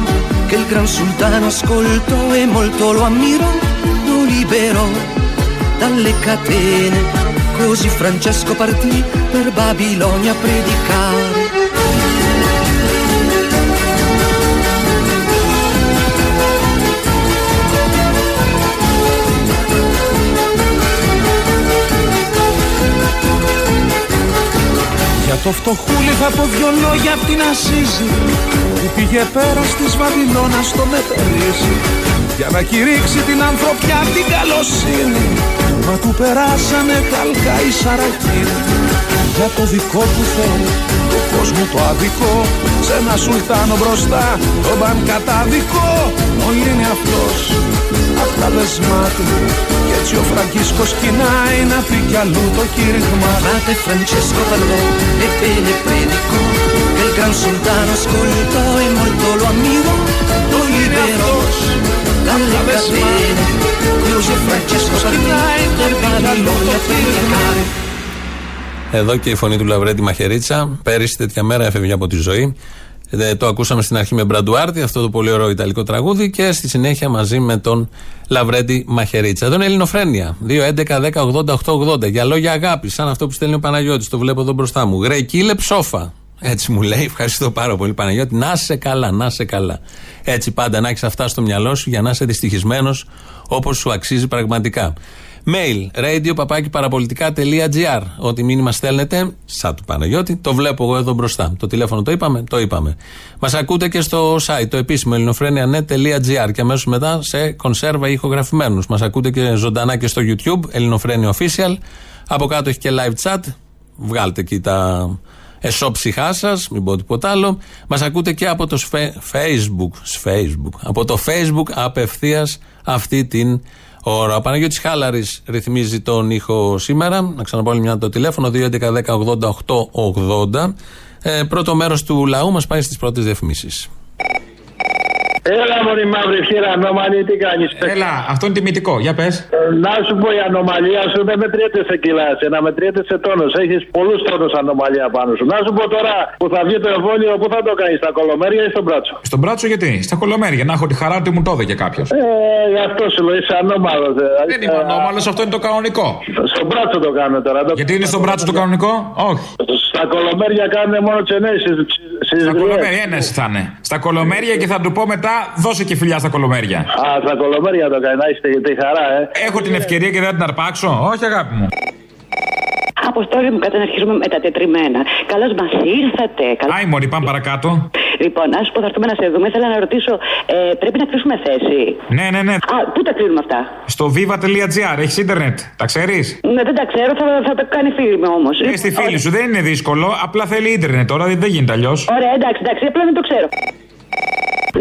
che il gran sultano ascoltò e molto lo ammirò, lo liberò dalle catene, così Francesco partì per Babilonia a predicare. Για το φτωχούλι θα πω δυο λόγια απ' την Ασίζη που πήγε πέρα της Βαβυλώνας στο Μετερίζι για να κηρύξει την ανθρωπιά την καλοσύνη, μα του περάσανε χαλκά οι Σαρακηνοί. Για το δικό του Θεό, το κόσμο το αδικό, σε ένα σουλτάνο μπροστά τον παν καταδικό. Όλοι είναι αυτός απ' τα δεσμά του, κι έτσι ο Φραγκίσκος κοινάει να πει κι αλλού το κήρυγμα. Frate Francesco parlò e bene predicò, che il gran sultano ascoltò e molto lo ammirò, lo liberò dalle catene, così Francesco κοινάει να πει κι αλλού το κήρυγμα. Εδώ και η φωνή του Λαυρέντη Μαχαιρίτσα. Πέρυσι τέτοια μέρα έφευγε από τη ζωή. Το ακούσαμε στην αρχή με Μπραντουάρτη, αυτό το πολύ ωραίο ιταλικό τραγούδι, και στη συνέχεια μαζί με τον Λαυρέντη Μαχαιρίτσα. Εδώ είναι Ελληνοφρένεια. 2-11-10-80-8-80. Για λόγια αγάπη, σαν αυτό που στέλνει ο Παναγιώτης, το βλέπω εδώ μπροστά μου. Γραϊκίλε ψόφα. Έτσι μου λέει. Ευχαριστώ πάρα πολύ, Παναγιώτη. Να είσαι καλά, να είσαι καλά. Έτσι πάντα να έχεις αυτά στο μυαλό σου για να είσαι δυστυχισμένος όπως σου αξίζει πραγματικά. Mail radio@parapolitica.gr. Ό,τι μήνυμα στέλνετε, σαν του Παναγιώτη, το βλέπω εγώ εδώ μπροστά. Το τηλέφωνο το είπαμε, το είπαμε. Μας ακούτε και στο site, το επίσημο ellinofrenia.net.gr, και αμέσως μετά σε κονσέρβα ηχογραφημένους. Μας ακούτε και ζωντανά και στο YouTube, Ellinofrenia Official. Από κάτω έχει και live chat. Βγάλτε εκεί τα εσώψυχά σας, μην πω τίποτα άλλο. Μας ακούτε και από το Facebook. Από το Facebook απευθείας αυτή την ώρα. Ο Παναγιώτης Χάλαρης ρυθμίζει τον ήχο σήμερα. Να ξαναπώ άλλη μια το τηλέφωνο 2.11.10.88.80. Πρώτο μέρος του λαού μας πάει στις πρώτες διαφημίσεις. Έλα μωρή μαύρη χείρα, ανομαλή, τι κάνεις? Έλα, αυτό είναι τιμητικό, για πες. Να σου πω, η ανομαλία σου δεν μετριέται σε κιλά, να μετριέται σε τόνους. Έχεις πολλούς τόνους ανομαλία πάνω σου. Να σου πω τώρα που θα βγει το εμβόλιο, πού θα το κάνεις, στα κολομέρια ή στον μπράτσο? Στον μπράτσο γιατί, στα κολομέρια, να έχω τη χαρά του μου το έδωκε κάποιος. Αυτό σου λέω, είσαι ανώμαλος. Δεν είμαι ανώμαλος, αυτό είναι το κανονικό. Στον μπράτσο το κάνω τώρα. Γιατί είναι στον μπράτσο το κανονικό, όχι. Στα κολομέρια κάνουν μόνο τσενέσεις. Στα κολομέρια ένας θα είναι. Στα κολομέρια και θα του πω μετά. Δώσε και φιλιά στα κολομέρια. Α, στα κολομέρια το κάνει, να είστε τη χαρά, Έχω την ευκαιρία και δεν την αρπάξω. Όχι, αγάπη μου. Αποστόλη μου, κατά να αρχίσουμε με τα τετριμένα. Καλώς μας ήρθατε. Άι, μωρή, πάμε παρακάτω. Λοιπόν, ας πω, θα έρθουμε να σε δούμε. Θέλω να ρωτήσω, πρέπει να κρίσουμε θέση? Ναι. Α, πού τα κρίνουμε αυτά? Στο viva.gr, έχεις ίντερνετ. Τα ξέρεις? Ναι, δεν τα ξέρω, θα το κάνει φίλη μου όμως. Στη φίλη σου, δεν είναι δύσκολο. Απλά θέλει ίντερνετ τώρα, δεν γίνεται αλλιώς. Ωραία, εντάξει, απλά δεν το ξέρω.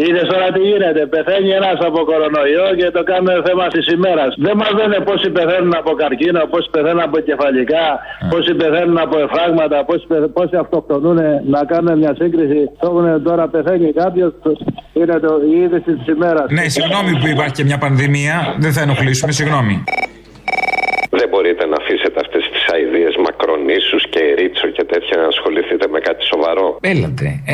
Είδες τώρα τι γίνεται, πεθαίνει ένας από κορονοϊό και το κάνουμε θέμα της ημέρας. Δεν μας λένε πόσοι πεθαίνουν από καρκίνο, πόσοι πεθαίνουν από εγκεφαλικά, πόσοι πεθαίνουν από εφράγματα, πόσοι αυτοκτονούν. Να κάνουν μια σύγκριση. Τώρα πεθαίνει κάποιος, είναι η είδηση της ημέρας. Ναι, συγγνώμη που υπάρχει και μια πανδημία, δεν θα ενοχλήσουμε, συγγνώμη. Δεν μπορείτε να αφήσετε αυτές τις αηδίες Μακρονήσους και Ρίτσο και τέτοια να ασχοληθείτε με κάτι σοβαρό?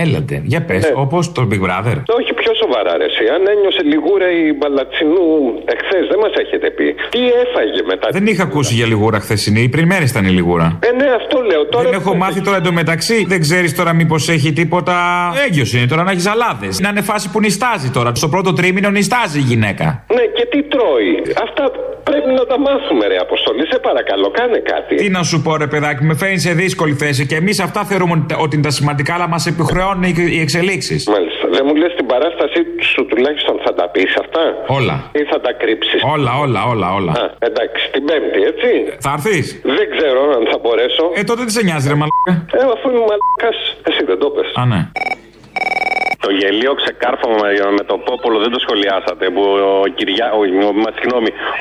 Έλατε. Για πες, όπως το Big Brother. Όχι πιο σοβαρά ρε εσύ. Αν ένιωσε λιγούρα η Μπαλατσινού εχθές, δεν μας έχετε πει. Τι έφαγε μετά? Δεν είχα ακούσει για λιγούρα χθεσινή, πριν μέρες ήταν η λιγούρα. Ναι, αυτό λέω τώρα. Δεν έχω μάθει τώρα εντωμεταξύ. Δεν ξέρεις τώρα μήπως έχει τίποτα. Έγκυος είναι τώρα, να έχει αλάδες. Να είναι φάση που νιστάζει τώρα. Στο πρώτο τρίμηνο νιστάζει η γυναίκα. Ναι, και τι τρώει? Αυτά πρέπει να τα μάθουμε, ρε Αποστολή, σε παρακαλώ, κάνε κάτι. Τι να σου πω, ρε παιδάκι, με φέρνει σε δύσκολη θέση και εμείς αυτά θεωρούμε ότι είναι τα σημαντικά, αλλά μας επιχρεώνουν οι εξελίξεις. Μάλιστα. Δεν μου λες την παράστασή σου τουλάχιστον θα τα πεις αυτά? Όλα. Ή θα τα κρύψεις? Όλα. Α, εντάξει, την Πέμπτη, έτσι. Θα έρθεις? Δεν ξέρω αν θα μπορέσω. Τότε τι σε νοιάζει, ρε μαλάκα? Αφού είμαι μαλάκας, εσύ δεν το πες. Α, ναι. Το γελίο ξεκάρφωμα με τον Πόπολο δεν το σχολιάσατε. Που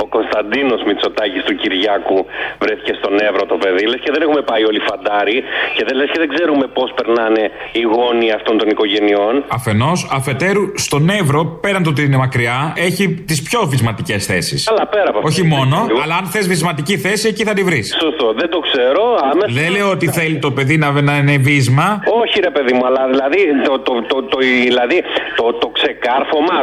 ο Κωνσταντίνος Μητσοτάκης του Κυριάκου βρέθηκε στον Εύρο το παιδί. Λες και δεν έχουμε πάει όλοι φαντάροι και δεν ξέρουμε πώς περνάνε οι γόνοι αυτών των οικογενειών. Αφενός, αφετέρου, στον Εύρο, πέραν το ότι είναι μακριά, έχει τις πιο βυσματικές θέσεις. Αλλά πέρα από αυτό. Όχι μόνο, αλλά αν θες βυσματική θέση, εκεί θα τη βρεις. Σωστό, δεν το ξέρω. Άμεσα. Δεν λέω ότι θέλει το παιδί να είναι βύσμα. Όχι, ρε παιδί μου, αλλά δηλαδή το ξεκάρφωμα,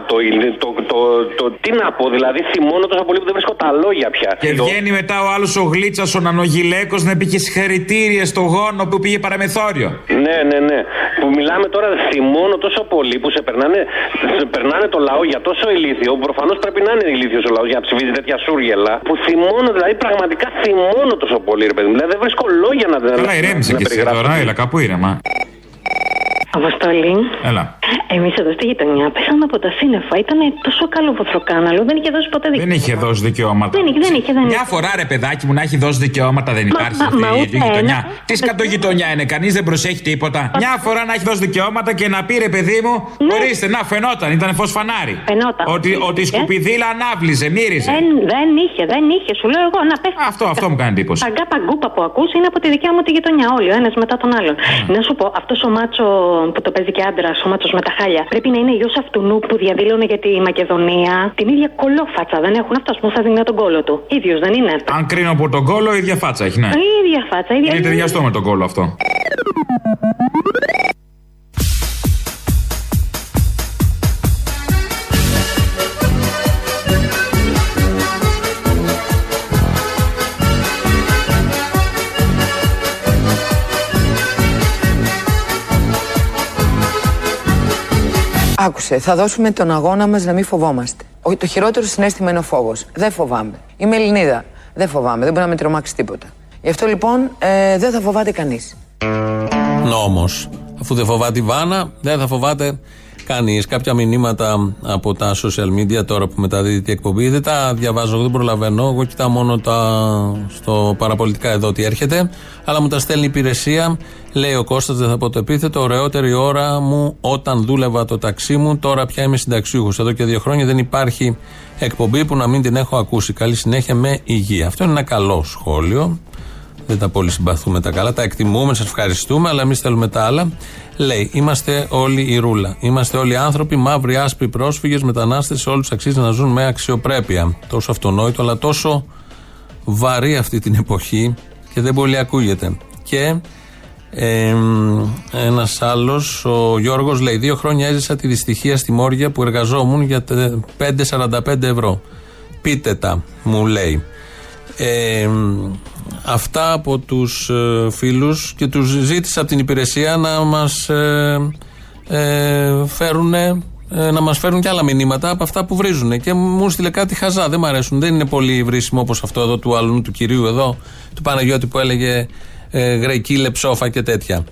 τι να πω, δηλαδή θυμώνω τόσο πολύ που δεν βρίσκω τα λόγια πια. Και βγαίνει μετά ο άλλος ο Γλίτσας, ο Νανογυλαίκος, να επήγε συγχαρητήρια στο γόνο που πήγε παραμεθόριο. Ναι. Που μιλάμε τώρα, θυμώνω τόσο πολύ που σε περνάνε το λαό για τόσο ηλίθιο, που προφανώς πρέπει να είναι ηλίθιος ο λαός για να ψηφίζει τέτοια σούργελα. Που θυμώνω, δηλαδή πραγματικά θυμώνω τόσο πολύ, ρε παιδί μου. Δηλαδή δεν βρίσκω λόγια να περιγράψω. Καλά, ηρέμησε και εσύ τώρα, έλα κάπου ήρεμα. Αποστολή. Έλα. Εμείς εδώ στη γειτονιά πέσαμε από τα σύννεφα. Ήταν τόσο καλό βοθροκάναλο. Δεν είχε δώσει ποτέ δικαιώματα. Δεν είχε δώσει δικαιώματα. Μια φορά ρε παιδάκι μου να έχει δώσει δικαιώματα δεν υπάρχει αυτή η γειτονιά. Τι σκατογειτονιά είναι, κανείς δεν προσέχει τίποτα. Μια φορά να έχει δώσει δικαιώματα και να πει ρε παιδί μου, ορίστε, να φαινόταν, ήταν φως φανάρι. Ότι η σκουπιδίλα ανάβλιζε, μύριζε. Δεν είχε, σου λέω εγώ να πέφτει. Αυτό μου κάνει εντύπωση. Παγκά παγκούπα που ακούς είναι από τη δικιά μου τη γειτονιά όλοι, ο ένας μετά τον άλλον. Να σου πω, αυτό ο μάτσο που το παίζει και άντρα, ο μάτσος με τα χάλια. Πρέπει να είναι γιος αυτού που διαδήλωνε για τη Μακεδονία. Την ίδια κολόφατσα δεν έχουν? Αυτός που θα δίνει τον κόλο του. Ίδιος δεν είναι? Αν κρίνω από τον κόλο, η ίδια φάτσα έχει, ναι. Είναι ταιριαστό με τον κόλο αυτό. Άκουσε, θα δώσουμε τον αγώνα μας να μην φοβόμαστε. Το χειρότερο συναίσθημα είναι ο φόβος. Δεν φοβάμαι. Είμαι Ελληνίδα. Δεν φοβάμαι. Δεν μπορεί να με τρομάξει τίποτα. Γι' αυτό λοιπόν δεν θα φοβάται κανείς. Όμως, αφού δεν φοβάται η Βάνα, δεν θα φοβάται κανείς. Κάποια μηνύματα από τα social media τώρα που μεταδίδεται η εκπομπή δεν τα διαβάζω, δεν προλαβαίνω. Εγώ κοιτάω μόνο στο παραπολιτικά εδώ τι έρχεται. Αλλά μου τα στέλνει η υπηρεσία. Λέει ο Κώστας, δεν θα πω το επίθετο. Ωραιότερη ώρα μου όταν δούλευα το ταξί μου. Τώρα πια είμαι συνταξιούχος. Εδώ και 2 χρόνια δεν υπάρχει εκπομπή που να μην την έχω ακούσει. Καλή συνέχεια, με υγεία. Αυτό είναι ένα καλό σχόλιο. Δεν τα πολύ συμπαθούμε τα καλά, τα εκτιμούμε, σας ευχαριστούμε, αλλά εμείς θέλουμε τα άλλα. Λέει, είμαστε όλοι η ρούλα. Είμαστε όλοι άνθρωποι, μαύροι, άσπροι, πρόσφυγες, μετανάστες, όλους αξίζει να ζουν με αξιοπρέπεια. Τόσο αυτονόητο, αλλά τόσο βαρύ αυτή την εποχή και δεν πολύ ακούγεται. Και ένας άλλος, ο Γιώργος, λέει: 2 χρόνια έζησα τη δυστυχία στη Μόρια που εργαζόμουν για 5,45 ευρώ. Πείτε τα, μου λέει. Αυτά από τους φίλους και τους ζήτησα από την υπηρεσία να μας φέρουν και άλλα μηνύματα από αυτά που βρίζουν και μου στείλε κάτι χαζά, δεν μ' αρέσουν, δεν είναι πολύ βρίσιμο όπως αυτό εδώ του άλλου του κυρίου εδώ, του Παναγιώτη που έλεγε γραϊκή λεψόφα και τέτοια.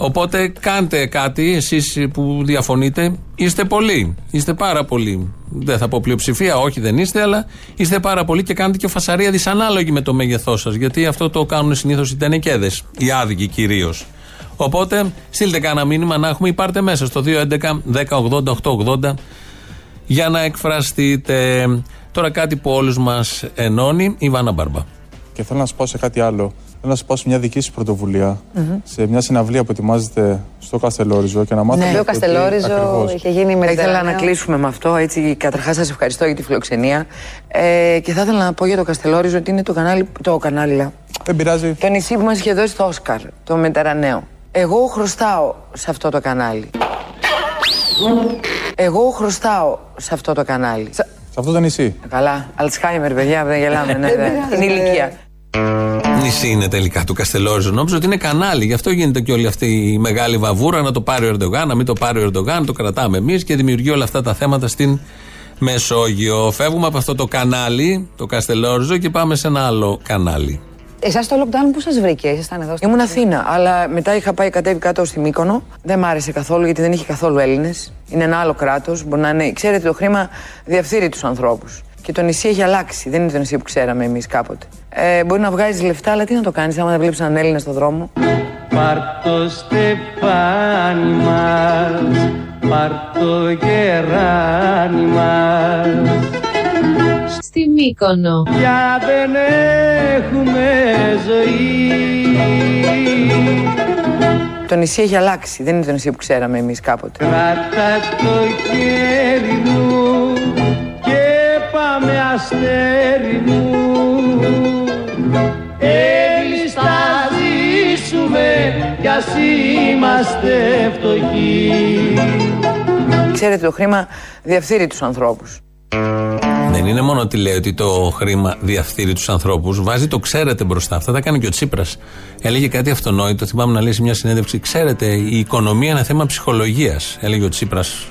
Οπότε κάντε κάτι, εσείς που διαφωνείτε, είστε πολλοί, είστε πάρα πολλοί. Δεν θα πω πλειοψηφία, όχι δεν είστε, αλλά είστε πάρα πολλοί και κάντε και φασαρία δυσανάλογη με το μέγεθός σας. Γιατί αυτό το κάνουν συνήθως οι τενεκέδες, οι άδικοι κυρίως. Οπότε στείλτε κάνα μήνυμα να έχουμε ή πάρτε μέσα στο 211-1080-880 για να εκφραστείτε. Τώρα κάτι που όλους μας ενώνει, η Βάνα Μπάρμπα. Και θέλω να σας πω σε κάτι άλλο. Θέλω να σας πάω σε μια δική σας πρωτοβουλία, σε μια συναυλία που ετοιμάζεται στο Καστελόριζο και να μάθουμε. Ναι, το Καστελόριζο είχε γίνει μετά. Θα ήθελα να κλείσουμε με αυτό. Έτσι, καταρχάς, σας ευχαριστώ για τη φιλοξενία. Και θα ήθελα να πω για το Καστελόριζο ότι είναι το κανάλι. Δεν πειράζει. Το νησί που μας είχε δώσει το Όσκαρ, το Μεταρανέο. Εγώ χρωστάω σε αυτό το κανάλι. Σε αυτό το νησί. Καλά. Αλτσχάιμερ, παιδιά, δεν γελάμε. Είναι ηλικία. Νησί είναι τελικά του Καστελόριζο. Νόμιζα ότι είναι κανάλι. Γι' αυτό γίνεται και όλη αυτή η μεγάλη βαβούρα να το πάρει ο Ερντογάν, να μην το πάρει ο Ερντογάν. Το κρατάμε εμείς και δημιουργεί όλα αυτά τα θέματα στην Μεσόγειο. Φεύγουμε από αυτό το κανάλι, το Καστελόριζο, και πάμε σε ένα άλλο κανάλι. Εσάς το lockdown που σας βρήκε, ήσασταν εδώ? Ήμουν Αθήνα, αλλά μετά είχα πάει κάτω στη Μύκονο. Δεν μ' άρεσε καθόλου γιατί δεν είχε καθόλου Έλληνες. Είναι ένα άλλο κράτος. Μπορεί να είναι, ξέρετε, το χρήμα διαφθείρει τους ανθρώπους. Και το νησί έχει αλλάξει. Δεν είναι το νησί που ξέραμε εμείς κάποτε. Μπορεί να βγάζεις λεφτά, αλλά τι να το κάνεις άμα δεν βλέπεις έναν Έλληνα στον δρόμο. Πάρ' το στεφάνι μας, πάρ' το γεράνι μας. Στη Μύκονο. Για δεν έχουμε ζωή. Το νησί έχει αλλάξει. Δεν είναι το νησί που ξέραμε εμείς κάποτε. Κράτα το χέρι μου και πάμε αστέρι μου. Εμείς θα ζήσουμε κι ας είμαστε φτωχοί. Ξέρετε, το χρήμα διαφθείρει τους ανθρώπους. Δεν είναι μόνο ότι λέει ότι το χρήμα διαφθείρει τους ανθρώπους, βάζει το ξέρετε μπροστά. Αυτά τα κάνει και ο Τσίπρας. Έλεγε κάτι αυτονόητο. Θυμάμαι να λέει σε μια συνέντευξη: ξέρετε, η οικονομία είναι θέμα ψυχολογίας. Έλεγε ο Τσίπρας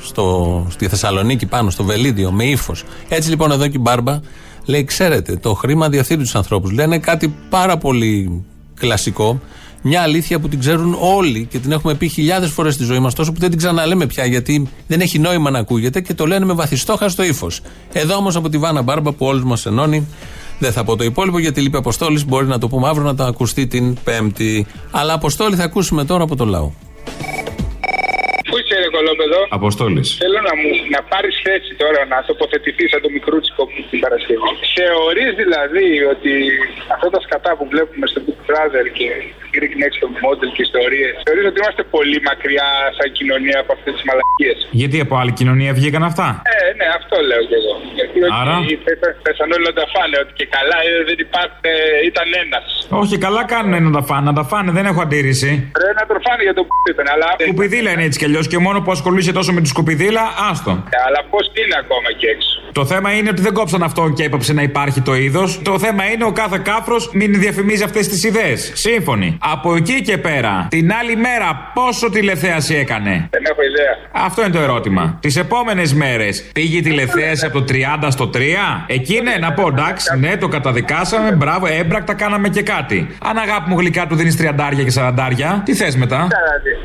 στη Θεσσαλονίκη, πάνω στο βελίδιο, με ύφος. Έτσι λοιπόν εδώ και η Μπάρμπα λέει: ξέρετε, το χρήμα διαφθείρει τους ανθρώπους. Λένε κάτι πάρα πολύ κλασικό. Μια αλήθεια που την ξέρουν όλοι και την έχουμε πει χιλιάδες φορές στη ζωή μας, τόσο που δεν την ξαναλέμε πια γιατί δεν έχει νόημα να ακούγεται και το λένε με βαθιστόχαστο ύφος. Εδώ όμως από τη Βάνα Μπάρμπα που όλους μας ενώνει, δεν θα πω το υπόλοιπο γιατί λείπει Αποστόλης, μπορεί να το πούμε αύριο να τα ακουστεί την Πέμπτη. Αλλά Αποστόλη θα ακούσουμε τώρα από το λαό. Αποστόλης. Θέλω να πάρεις θέση τώρα, να τοποθετηθείς σαν το μικρούτσικο που την Παρασκευή. Θεωρείς δηλαδή ότι αυτά τα σκατά που βλέπουμε στο Big Brother και Greek Next Model και ιστορίες, θεωρείς ότι είμαστε πολύ μακριά σαν κοινωνία από αυτές τις μαλακίες? Γιατί από άλλη κοινωνία βγήκαν αυτά? Ναι, αυτό λέω και εγώ. Γιατί άρα... ότι πέσαν όλοι να τα φάνε, ότι και καλά δεν υπάρχουν, ήταν ένας. Όχι, καλά κάνουν να τα φάνε, δεν έχω αντίρρηση. Πρέπει να το φάνε για το που ήταν, αλλά... Σκουπιδί λένε έτσι κι αλλιώς και μόνο που ασχολούσε τόσο με τη σκουπιδίλα, άστο. Αλλά πώς είναι ακόμα και έξω. Το θέμα είναι ότι δεν κόψαν αυτόν και έπαψε να υπάρχει το είδος. Το θέμα είναι ο κάθε κάφρος μην διαφημίζει αυτές τις ιδέες. Σύμφωνοι. Από εκεί και πέρα, την άλλη μέρα πόσο τηλεθέαση έκανε? Δεν έχω ιδέα. Αυτό είναι το ερώτημα. Τις επόμενες μέρες πήγε η τηλεθέαση από το 30 στο 3. Εκεί ναι, να πω εντάξει, ναι, το καταδικάσαμε. Μπράβο, έμπρακτα κάναμε και κάτι. Αν αγάπη μου γλυκά του δίνεις 30 και 40. Τι θες μετά?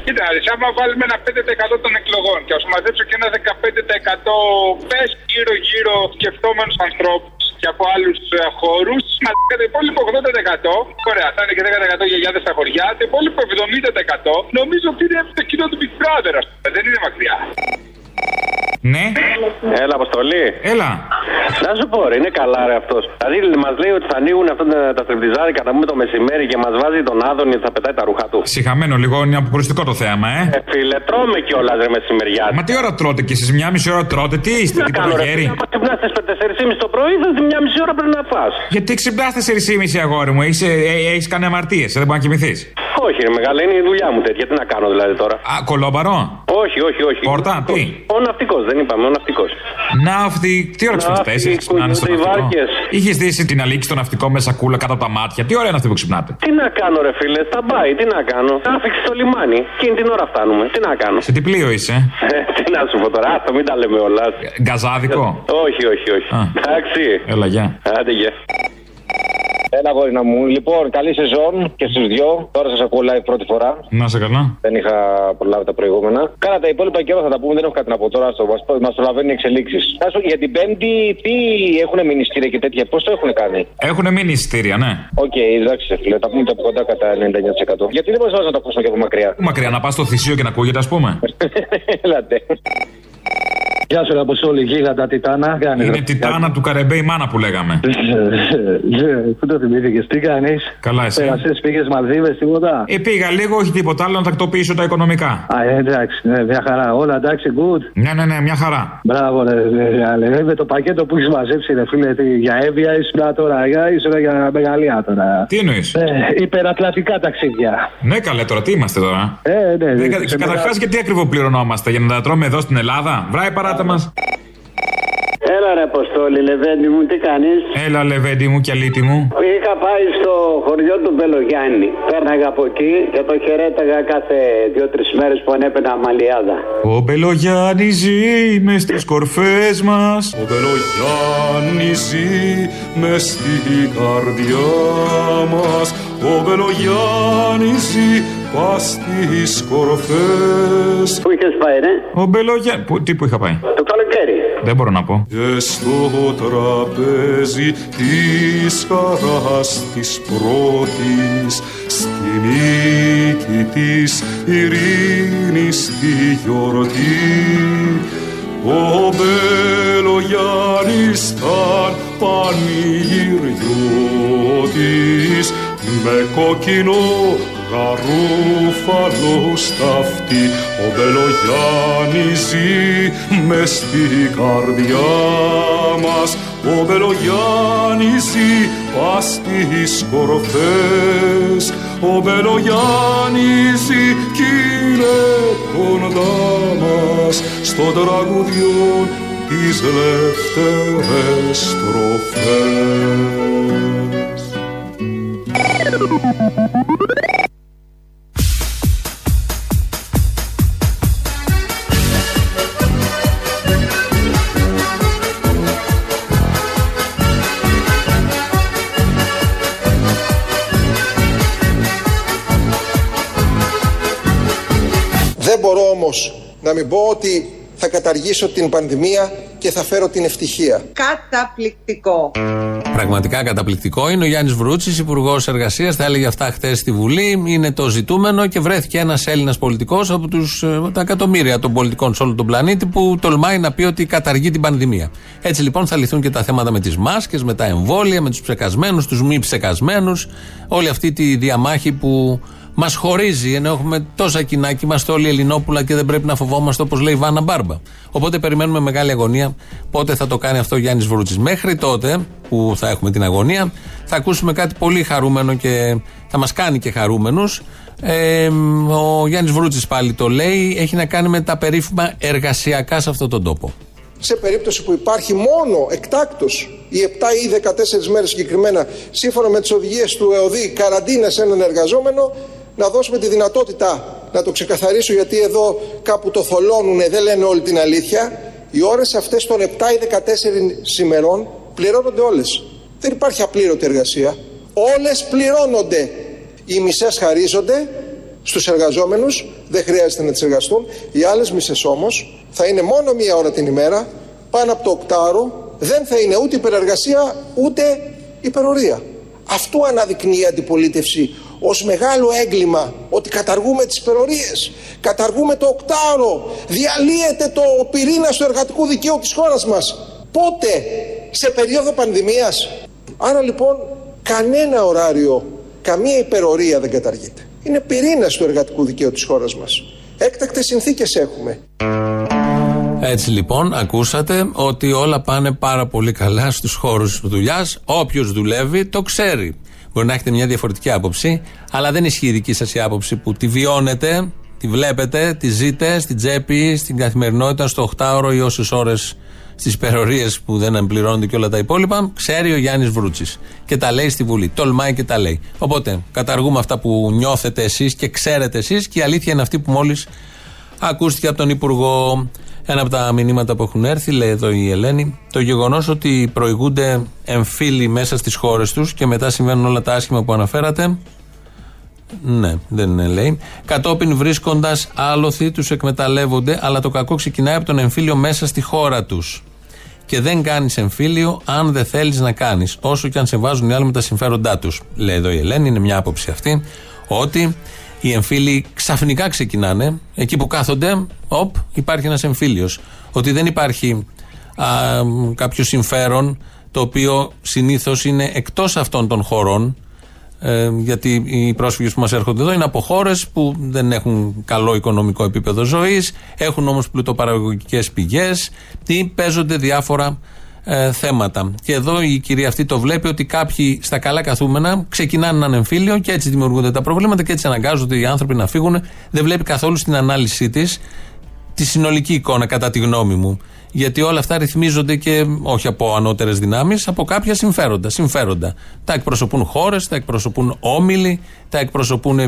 Κοιτάξτε, άμα βάλουμε ένα 5% 10% των εκλογών και ας μαζέψω και ένα 15% πες γύρω-γύρω σκεφτόμενους ανθρώπους και από άλλους χώρους, το υπόλοιπο 80%, ωραία, θα είναι και 10% για γιάδες στα χωριά, το υπόλοιπο 70% νομίζω ότι είναι το κοινό του Big Brother, δεν είναι μακριά. Ναι. Έλα, Αποστολή. Έλα. Να σου πω, ρε, είναι καλά ρε αυτός. Δηλαδή μας λέει ότι θα ανοίγουν αυτά τα στριπτιζάρικα να πούμε το μεσημέρι και μας βάζει τον Άδωνη ότι θα πετάει τα ρούχα του. Συχαμένο λίγο, είναι αποκουριστικό το θέαμα, Φίλε, τρώμε κιόλας ρε μεσημεριάτικα. Μα τι ώρα τρώτε κι εσείς, 1,5 ώρα τρώτε, τι είστε, τι καλοκαίρι. Αν ξυπνάς στις 4.30 το πρωί, θα 1,5 ώρα πρέπει να φας. Γιατί ξυπνάς 4.30 αγόρι μου, έχεις κάνει αμαρτίες, δεν μπορεί να κοιμηθείς. Όχι, ρε μεγάλα, είναι η δουλειά μου τέτοια, τι να κάνω δηλαδή τώρα. Α, κολόμπαρο. Όχι, όχι, όχι. Πόρτα, τι. Ο ναυτικός, δεν είπαμε, ο ναυτικός. Ναύτη, τι ώρα ξυπνάτε, είχες δει την αλήκη στο ναυτικό με σακούλα κάτω από τα μάτια. Τι ωραία είναι αυτή που ξυπνάτε. Τι να κάνω, ρε φίλε, θα πάει, τι να κάνω. Άφηξε στο λιμάνι, εκείνη την ώρα φτάνουμε. Τι να κάνω. Σε τι πλοίο είσαι. Τι να σου πω τώρα, άστο, μην τα λέμε όλα. Γκαζάδικο. Όχι, όχι, όχι. Εντάξει. Έλα, γεια. Άντε, γεια. Έλα, γόρινα μου. Λοιπόν, καλή σεζόν και στους δυο. Τώρα σας ακούω live πρώτη φορά. Να σε καλά. Δεν είχα προλάβει τα προηγούμενα. Κάνα τα υπόλοιπα καιρό θα τα πούμε, δεν έχω κάτι να πω τώρα. Μας προλαβαίνουν οι εξελίξεις. Για την Πέμπτη, τι έχουν μηνυστήρια και τέτοια, πώς το έχουν κάνει. Έχουν μηνυστήρια, ναι. Οκ, εντάξει, φίλε, τα πούμε από κοντά κατά 99%. Γιατί δεν μπορείς να τα ακούσουμε και από μακριά. Μακριά, να πας στο θυσίο και να ακούγεται, ας πούμε. Ελάτε. Γεια σου, Αποστόλη, γίγαντα Τιτάνα. Είναι Τιτάνα του Καρεμπέη μάνα που λέγαμε. Πού το θυμήθηκες, τι κάνεις. Καλά, εσύ. Πέρασες, πήγες Μαλδίβες, τίποτα. Πήγα λίγο, όχι τίποτα άλλο, να τακτοποιήσω τα οικονομικά. Α, εντάξει, μια χαρά. Όλα εντάξει, good. Ναι, μια χαρά. Μπράβο, ρε. Με το πακέτο που έχεις μαζέψει, ρε φίλε, για Εύβοια ήσουν τώρα, για Μεγαλία τώρα. Τι εννοείς. Υπερατλαντικά ταξίδια. Ναι, καλέ τώρα, τι είμαστε τώρα. Καταρχάς και τι ακριβώς πληρωνόμαστε για να τα τρώμε εδώ στην Ελλάδα. Βράει παράτα. Μας. Έλα ρε Αποστόλη, Λεβέντη μου, τι κάνεις. Έλα Λεβέντη μου και αλήτη μου. Είχα πάει στο χωριό του Μπελογιάννη. Πέρναγα από εκεί και το χαιρέταγα κάθε 2-3 μέρες που ανέπαινα μαλλιάδα. Ο Μπελογιάννης ζει μες στις κορφές μας. Ο Μπελογιάννης ζει μες στην καρδιά μας. Ο Μπελογιάννης ζει πας στις κορφές. Πού είχες πάει ρε? Ο Μπελογιάννης, τι που είχα πάει. Το καλοκαίρι. Δεν μπορώ να πω. Και στο τραπέζι της χαράς της πρώτης, στη νίκη της ειρήνης, στη γιορτή, ο Μπελογιάννης ήταν πανηγυριώτης, με κόκκινο γαρούφαλο σταυτί, ο Μπελογιάννης ζει μες στη καρδιά μας. Ο Μπελογιάννης ζει πας στις κορφές. Ο Μπελογιάννης ζει κι είναι κοντά μας στον τραγουδιόν τις δεύτερες στροφές. Δεν μπορώ όμως να μην πω ότι θα καταργήσω την πανδημία και θα φέρω την ευτυχία. Καταπληκτικό. Πραγματικά καταπληκτικό είναι ο Γιάννης Βρούτσης, Υπουργός Εργασίας. Τα έλεγε αυτά χτες στη Βουλή. Είναι το ζητούμενο και βρέθηκε ένας Έλληνας πολιτικός από τα εκατομμύρια των πολιτικών σε όλο τον πλανήτη που τολμάει να πει ότι καταργεί την πανδημία. Έτσι λοιπόν θα λυθούν και τα θέματα με τις μάσκες, με τα εμβόλια, με τους ψεκασμένους, τους μη ψεκασμένους. Όλη αυτή τη διαμάχη που μας χωρίζει, ενώ έχουμε τόσα κοινά και είμαστε όλοι Ελληνόπουλα και δεν πρέπει να φοβόμαστε, όπως λέει η Βάνα Μπάρμπα. Οπότε περιμένουμε μεγάλη αγωνία πότε θα το κάνει αυτό ο Γιάννης Βρούτσης. Μέχρι τότε που θα έχουμε την αγωνία, θα ακούσουμε κάτι πολύ χαρούμενο και θα μας κάνει και χαρούμενους. Ο Γιάννης Βρούτσης πάλι το λέει, έχει να κάνει με τα περίφημα εργασιακά σε αυτόν τον τόπο. Σε περίπτωση που υπάρχει μόνο εκτάκτος οι 7 ή 14 μέρες συγκεκριμένα, σύμφωνα με τις οδηγίες του ΕΟΔΗ, καραντίνα σε έναν εργαζόμενο, να δώσουμε τη δυνατότητα, να το ξεκαθαρίσω γιατί εδώ κάπου το θολώνουνε, δεν λένε όλη την αλήθεια, οι ώρες αυτές των 7 ή 14 ημερών πληρώνονται όλες. Δεν υπάρχει απλήρωτη εργασία. Όλες πληρώνονται. Οι μισές χαρίζονται, Στους εργαζόμενους δεν χρειάζεται να τις εργαστούν. Οι άλλες μισές όμως θα είναι μόνο μία ώρα την ημέρα, πάνω από το οκτάωρο, δεν θα είναι ούτε υπερεργασία ούτε υπερορία. Αυτό αναδεικνύει η αντιπολίτευση ως μεγάλο έγκλημα, ότι καταργούμε τις υπερορίες, καταργούμε το οκτάωρο, διαλύεται το πυρήνα του εργατικού δικαίου της χώρας μας. Πότε? Σε περίοδο πανδημίας. Άρα λοιπόν κανένα ωράριο, καμία υπερορία δεν καταργείται. Είναι πυρήνας του εργατικού δικαίου της χώρας μας. Έκτακτες συνθήκες έχουμε. Έτσι λοιπόν ακούσατε ότι όλα πάνε πάρα πολύ καλά στους χώρους δουλειάς. Όποιος δουλεύει το ξέρει. Μπορεί να έχετε μια διαφορετική άποψη, αλλά δεν ισχύει η δική σας η άποψη που τη βιώνετε, τη βλέπετε, τη ζείτε στην τσέπη, στην καθημερινότητα, στο 8ωρο ή όσες ώρες στις υπερορίες που δεν εμπληρώνονται και όλα τα υπόλοιπα. Ξέρει ο Γιάννης Βρούτσης και τα λέει στη Βουλή. Τολμάει και τα λέει. Οπότε καταργούμε αυτά που νιώθετε εσείς και ξέρετε εσείς, και η αλήθεια είναι αυτή που μόλις ακούστηκε από τον Υπουργό. Ένα από τα μηνύματα που έχουν έρθει, λέει εδώ η Ελένη, το γεγονός ότι προηγούνται εμφύλοι μέσα στις χώρες τους και μετά συμβαίνουν όλα τα άσχημα που αναφέρατε. Ναι, δεν είναι, λέει. Κατόπιν βρίσκοντας άλοθη, τους εκμεταλλεύονται, αλλά το κακό ξεκινάει από τον εμφύλιο μέσα στη χώρα τους. Και δεν κάνεις εμφύλιο αν δεν θέλεις να κάνεις, όσο και αν σε βάζουν οι άλλοι με τα συμφέροντά τους. Λέει εδώ η Ελένη, είναι μια άποψη αυτή, ότι οι εμφύλοι ξαφνικά ξεκινάνε. Εκεί που κάθονται, υπάρχει ένας εμφύλιος. Ότι δεν υπάρχει κάποιο συμφέρον, το οποίο συνήθως είναι εκτός αυτών των χωρών. Γιατί οι πρόσφυγες που μας έρχονται εδώ είναι από χώρες που δεν έχουν καλό οικονομικό επίπεδο ζωής, έχουν όμως πλουτοπαραγωγικές πηγές ή παίζονται διάφορα θέματα. Και εδώ η κυρία αυτή το βλέπει, ότι κάποιοι στα καλά καθούμενα ξεκινάνε έναν εμφύλιο και έτσι δημιουργούνται τα προβλήματα και έτσι αναγκάζονται οι άνθρωποι να φύγουν. Δεν βλέπει καθόλου στην ανάλυση της τη συνολική εικόνα, κατά τη γνώμη μου. Γιατί όλα αυτά ρυθμίζονται και όχι από ανώτερες δυνάμεις, από κάποια συμφέροντα. Τα εκπροσωπούν χώρες, τα εκπροσωπούν όμιλοι, τα εκπροσωπούν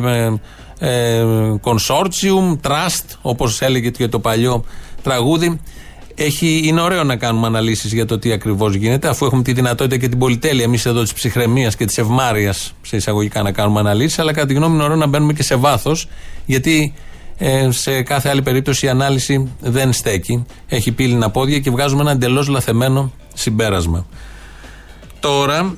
consortium, trust, όπως έλεγε και το παλιό τραγούδι. Είναι ωραίο να κάνουμε αναλύσεις για το τι ακριβώς γίνεται, αφού έχουμε τη δυνατότητα και την πολυτέλεια εμείς εδώ της ψυχραιμίας και της ευμάρειας, σε εισαγωγικά, να κάνουμε αναλύσεις. Αλλά κατά τη γνώμη είναι ωραίο να μπαίνουμε και σε βάθος, γιατί σε κάθε άλλη περίπτωση η ανάλυση δεν στέκει. Έχει πύληνα πόδια και βγάζουμε ένα εντελώς λαθεμένο συμπέρασμα. Τώρα,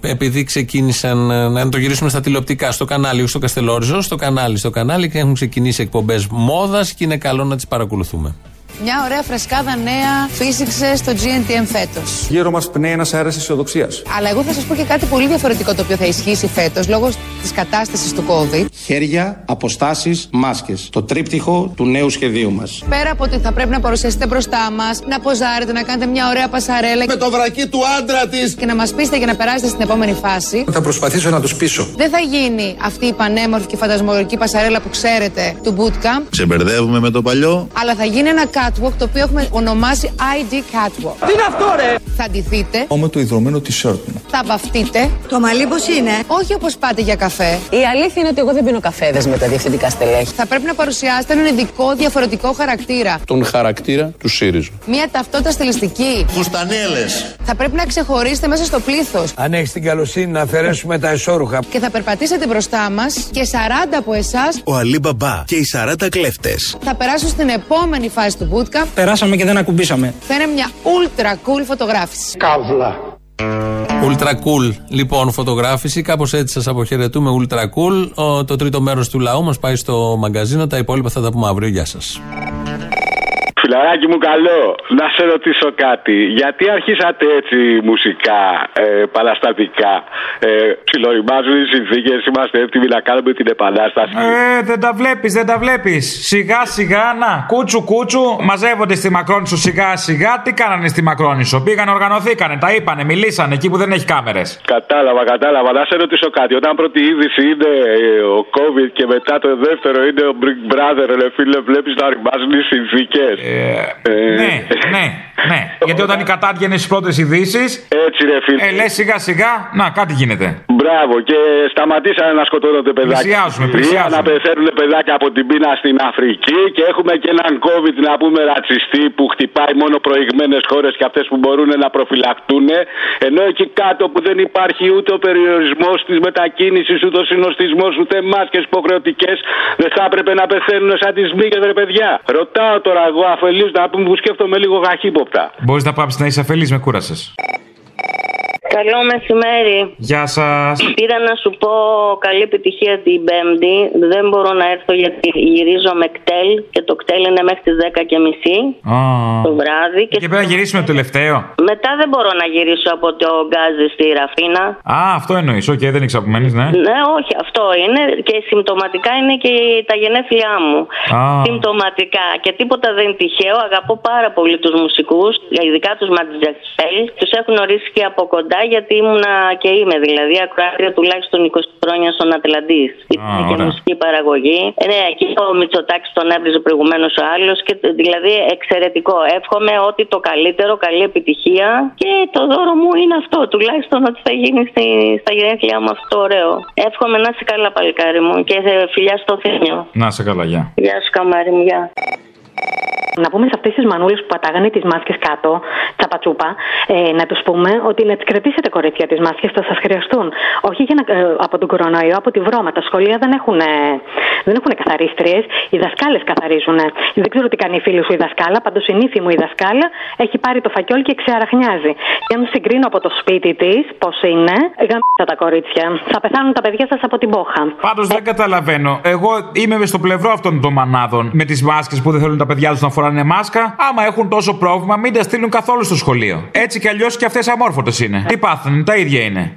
επειδή ξεκίνησαν, να το γυρίσουμε στα τηλεοπτικά, στο κανάλι, στο Καστελόριζο, στο κανάλι, και έχουν ξεκινήσει εκπομπές μόδας και είναι καλό να τις παρακολουθούμε. Μια ωραία φρεσκάδα νέα φύσηξε στο GNTM φέτος. Γύρω μας πνέει ένας αέρας αισιοδοξίας. Αλλά εγώ θα σας πω και κάτι πολύ διαφορετικό, το οποίο θα ισχύσει φέτος λόγω της κατάστασης του COVID. Χέρια, αποστάσεις, μάσκες. Το τρίπτυχο του νέου σχεδίου μας. Πέρα από ότι θα πρέπει να παρουσιαστείτε μπροστά μας, να ποζάρετε, να κάνετε μια ωραία πασαρέλα. Με το βρακί του άντρα της. Και να μας πείστε για να περάσετε στην επόμενη φάση. Θα προσπαθήσω να τους πείσω. Δεν θα γίνει αυτή η πανέμορφη και φαντασμογορική πασαρέλα που ξέρετε του bootcamp. Ξεμπερδεύουμε με το παλιό. Αλλά θα γίνει ένα catwalk, το οποίο έχουμε ονομάσει ID catwalk. Τι είναι αυτό, ρε! Θα ντυθείτε. Όμα το ιδρωμένο t-shirt μου. Θα μπαφτείτε. Το μαλλί πως είναι? Όχι όπως πάτε για καφέ. Η αλήθεια είναι ότι εγώ δεν πίνω καφέδες με τα διευθυντικά στελέχη. Θα πρέπει να παρουσιάσετε έναν ειδικό διαφορετικό χαρακτήρα. Τον χαρακτήρα του ΣΥΡΙΖΑ. Μια ταυτότητα στιλιστική. Φουστανέλες. Θα πρέπει να ξεχωρίσετε μέσα στο πλήθος. Αν έχεις την καλοσύνη να αφαιρέσουμε τα εσώρουχα. Και θα περπατήσετε μπροστά μας και 40 από εσάς. Ο Αλή Μπαμπά και οι 40 κλέφτες. Θα περάσουν στην επόμενη φάση του bootcamp. Περάσαμε και δεν ακουμπήσαμε. Θα είναι μια ultra cool φωτογράφηση. Καύλα. Ultra cool, λοιπόν, φωτογράφηση. Κάπως έτσι σας αποχαιρετούμε. Ultra cool. Το τρίτο μέρος του λαού μας πάει στο μαγκαζίνο. Τα υπόλοιπα θα τα πούμε αύριο. Γεια σας. Φιλαράκι μου καλό, να σε ρωτήσω κάτι. Γιατί αρχίσατε έτσι μουσικά, παραστατικά, ψιλοριμάζουν οι συνθήκες, είμαστε έτοιμοι να κάνουμε την επανάσταση. Δεν τα βλέπεις. Σιγά σιγά, να, κούτσου, μαζεύονται στη Μακρόνησο σιγά σιγά. Τι κάνανε στη Μακρόνησο? Πήγαν, οργανωθήκανε, τα είπανε, μιλήσανε εκεί που δεν έχει κάμερες. Κατάλαβα. Να σε ρωτήσω κάτι. Όταν πρώτη είδηση είναι ο COVID και μετά το δεύτερο είναι ο Big Brother, ρε φίλε, βλέπεις να ρημάζουν οι συνθήκες. Ναι. Γιατί όταν οι κατάργενες στις πρώτες ειδήσεις. Έτσι, ρε φίλε. Λες σιγά σιγά, να, κάτι γίνεται. Μπράβο, και σταματήσανε να σκοτώνονται παιδάκια. Πλησιάζουμε. Να πεθαίνουν παιδάκια από την πείνα στην Αφρική, και έχουμε και έναν COVID, να πούμε, ρατσιστή που χτυπάει μόνο προηγμένες χώρες και αυτές που μπορούν να προφυλακτούν. Ενώ εκεί κάτω που δεν υπάρχει ούτε ο περιορισμός της μετακίνησης, ούτε ο συνοστισμός, ούτε μάσκες υποχρεωτικές, δεν θα έπρεπε να πεθαίνουν σαν τις μύγες, ρε παιδιά. Ρωτάω τώρα εγώ αφελείς, να πούμε, που σκέφτομαι λίγο γαχύποπτα. Μπορείς να πάψεις να είσαι αφελής, με κούρασες. Καλό μεσημέρι. Γεια σας. Πήρα να σου πω καλή επιτυχία την Πέμπτη. Δεν μπορώ να έρθω γιατί γυρίζω με κτέλ και το κτέλ είναι μέχρι τις 10:30 το βράδυ. Και πρέπει να γυρίσουμε το τελευταίο. Μετά δεν μπορώ να γυρίσω από το Γκάζι στη Ραφίνα. Α, αυτό εννοείς. Οκ, δεν εξαπομένεις, ναι. Ναι, όχι, αυτό είναι. Και συμπτωματικά είναι και τα γενέθλιά μου. Συμπτωματικά. Και τίποτα δεν είναι τυχαίο. Αγαπώ πάρα πολύ τους μουσικούς, ειδικά τους Ματζεσέλ. Τους έχουν ορίσει και από κοντά. Γιατί ήμουνα και είμαι δηλαδή ακροάτρια τουλάχιστον 20 χρόνια στον Ατλαντή. Ήταν και μουσική παραγωγή. Ναι, εκεί ο Μητσοτάκης τον έβριζε προηγουμένως ο άλλος. Και δηλαδή εξαιρετικό. Εύχομαι ότι το καλύτερο, καλή επιτυχία. Και το δώρο μου είναι αυτό. Τουλάχιστον ότι θα γίνει στα γενέθλιά μου αυτό ωραίο. Εύχομαι να είσαι καλά, παλικάρι μου. Και φιλιά στο Θήμιο. Να είσαι καλά, γεια. Γεια σου, καμάρι μου, γεια. Να πούμε σε αυτές τις μανούλες που πατάγανε τις μάσκες κάτω, τσαπατσούπα, να τους πούμε ότι να τις κρατήσετε, κορίτσια, τις μάσκες, θα σας χρειαστούν. Όχι για να, από τον κορονοϊό, από τη βρώμα. Τα σχολεία δεν έχουν καθαρίστριες, οι δασκάλες καθαρίζουν. Δεν ξέρω τι κάνει η φίλη σου η δασκάλα, πάντως η νύφη μου η δασκάλα έχει πάρει το φακιόλ και ξεαραχνιάζει. Για να συγκρίνω από το σπίτι της πώς είναι, γαμίτα τα κορίτσια. Θα πεθάνουν τα παιδιά σας από την πόχα. Πάντως δεν καταλαβαίνω. Εγώ είμαι στο πλευρό αυτών των μανάδων με τις μάσκες που δεν θέλουν τα παιδιά τους να φοράνε μάσκα. Άμα έχουν τόσο πρόβλημα, μην τα στείλουν καθόλου στο σχολείο. Έτσι κι αλλιώς και αυτές αμόρφωτες είναι. Τι πάθουν, τα ίδια είναι.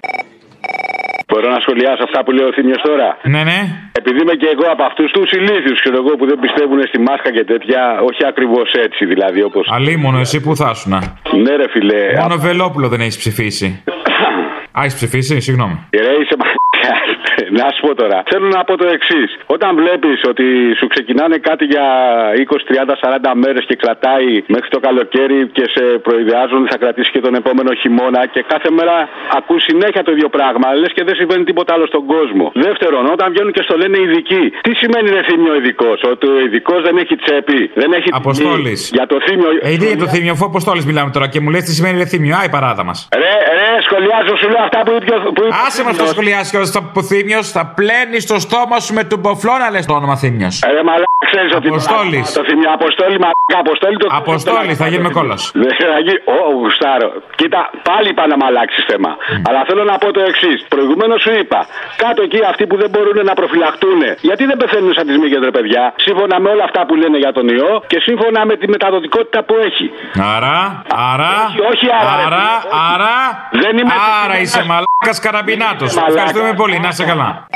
Μπορώ να σχολιάσω αυτά που λέει ο Θήμιος τώρα? Ναι, ναι. Επειδή είμαι και εγώ από αυτούς τους ηλίθιους, ξέρω εγώ, που δεν πιστεύουν στη μάσκα και τέτοια, όχι ακριβώς έτσι δηλαδή όπως. Αλίμονο, εσύ που θα ήσουν. Ναι, ρε φιλέ. Μόνο Βελόπουλο δεν έχεις ψηφίσει. Α, έχεις ψηφίσει, συγγνώμη. Να σου πω τώρα. Θέλω να πω το εξής. Όταν βλέπεις ότι σου ξεκινάνε κάτι για 20, 30, 40 μέρες και κρατάει μέχρι το καλοκαίρι και σε προειδεάζουν ότι θα κρατήσει και τον επόμενο χειμώνα και κάθε μέρα ακούς συνέχεια το ίδιο πράγμα, λες και δεν συμβαίνει τίποτα άλλο στον κόσμο. Δεύτερον, όταν βγαίνουν και στο λένε ειδικοί, τι σημαίνει ρε Θήμιο ειδικός? Ότι ο ειδικός δεν έχει τσέπη, δεν έχει Αποστόλης. Για το Θήμιο. Είναι το Θήμιο, αφού Αποστόλης μιλάμε τώρα και μου λες τι σημαίνει ρε Θήμιο. Α, η παράδα μας. Ρε, σχολιάζω, σου λέω αυτά που είπε. Άσε μας το σχολιάζει ο Θήμιος. Θα πλένει στο στόμα σου με τον ποφλό να λες το όνομα Θήμιος. Ρε μαλάκα, ξέρεις ότι Αποστόλης. Το Θήμιο, Αποστόλη, μαλάκα, Αποστόλη το. Αποστόλη, θα γίνουμε κόλλος. Γουστάρω. Κοίτα, πάλι είπα να μ' αλλάξεις θέμα. Αλλά θέλω να πω το εξής. Προηγουμένως σου είπα, κάτω εκεί αυτοί που δεν μπορούν να προφυλαχτούν, γιατί δεν πεθαίνουν σαν τις μύγες, ρε παιδιά? Σύμφωνα με όλα αυτά που λένε για τον ιό και σύμφωνα με τη μεταδοτικότητα που έχει. Άρα είσαι μαλάκας καραμπινάτος. Ευχαριστούμε πολύ, να είσαι καλά.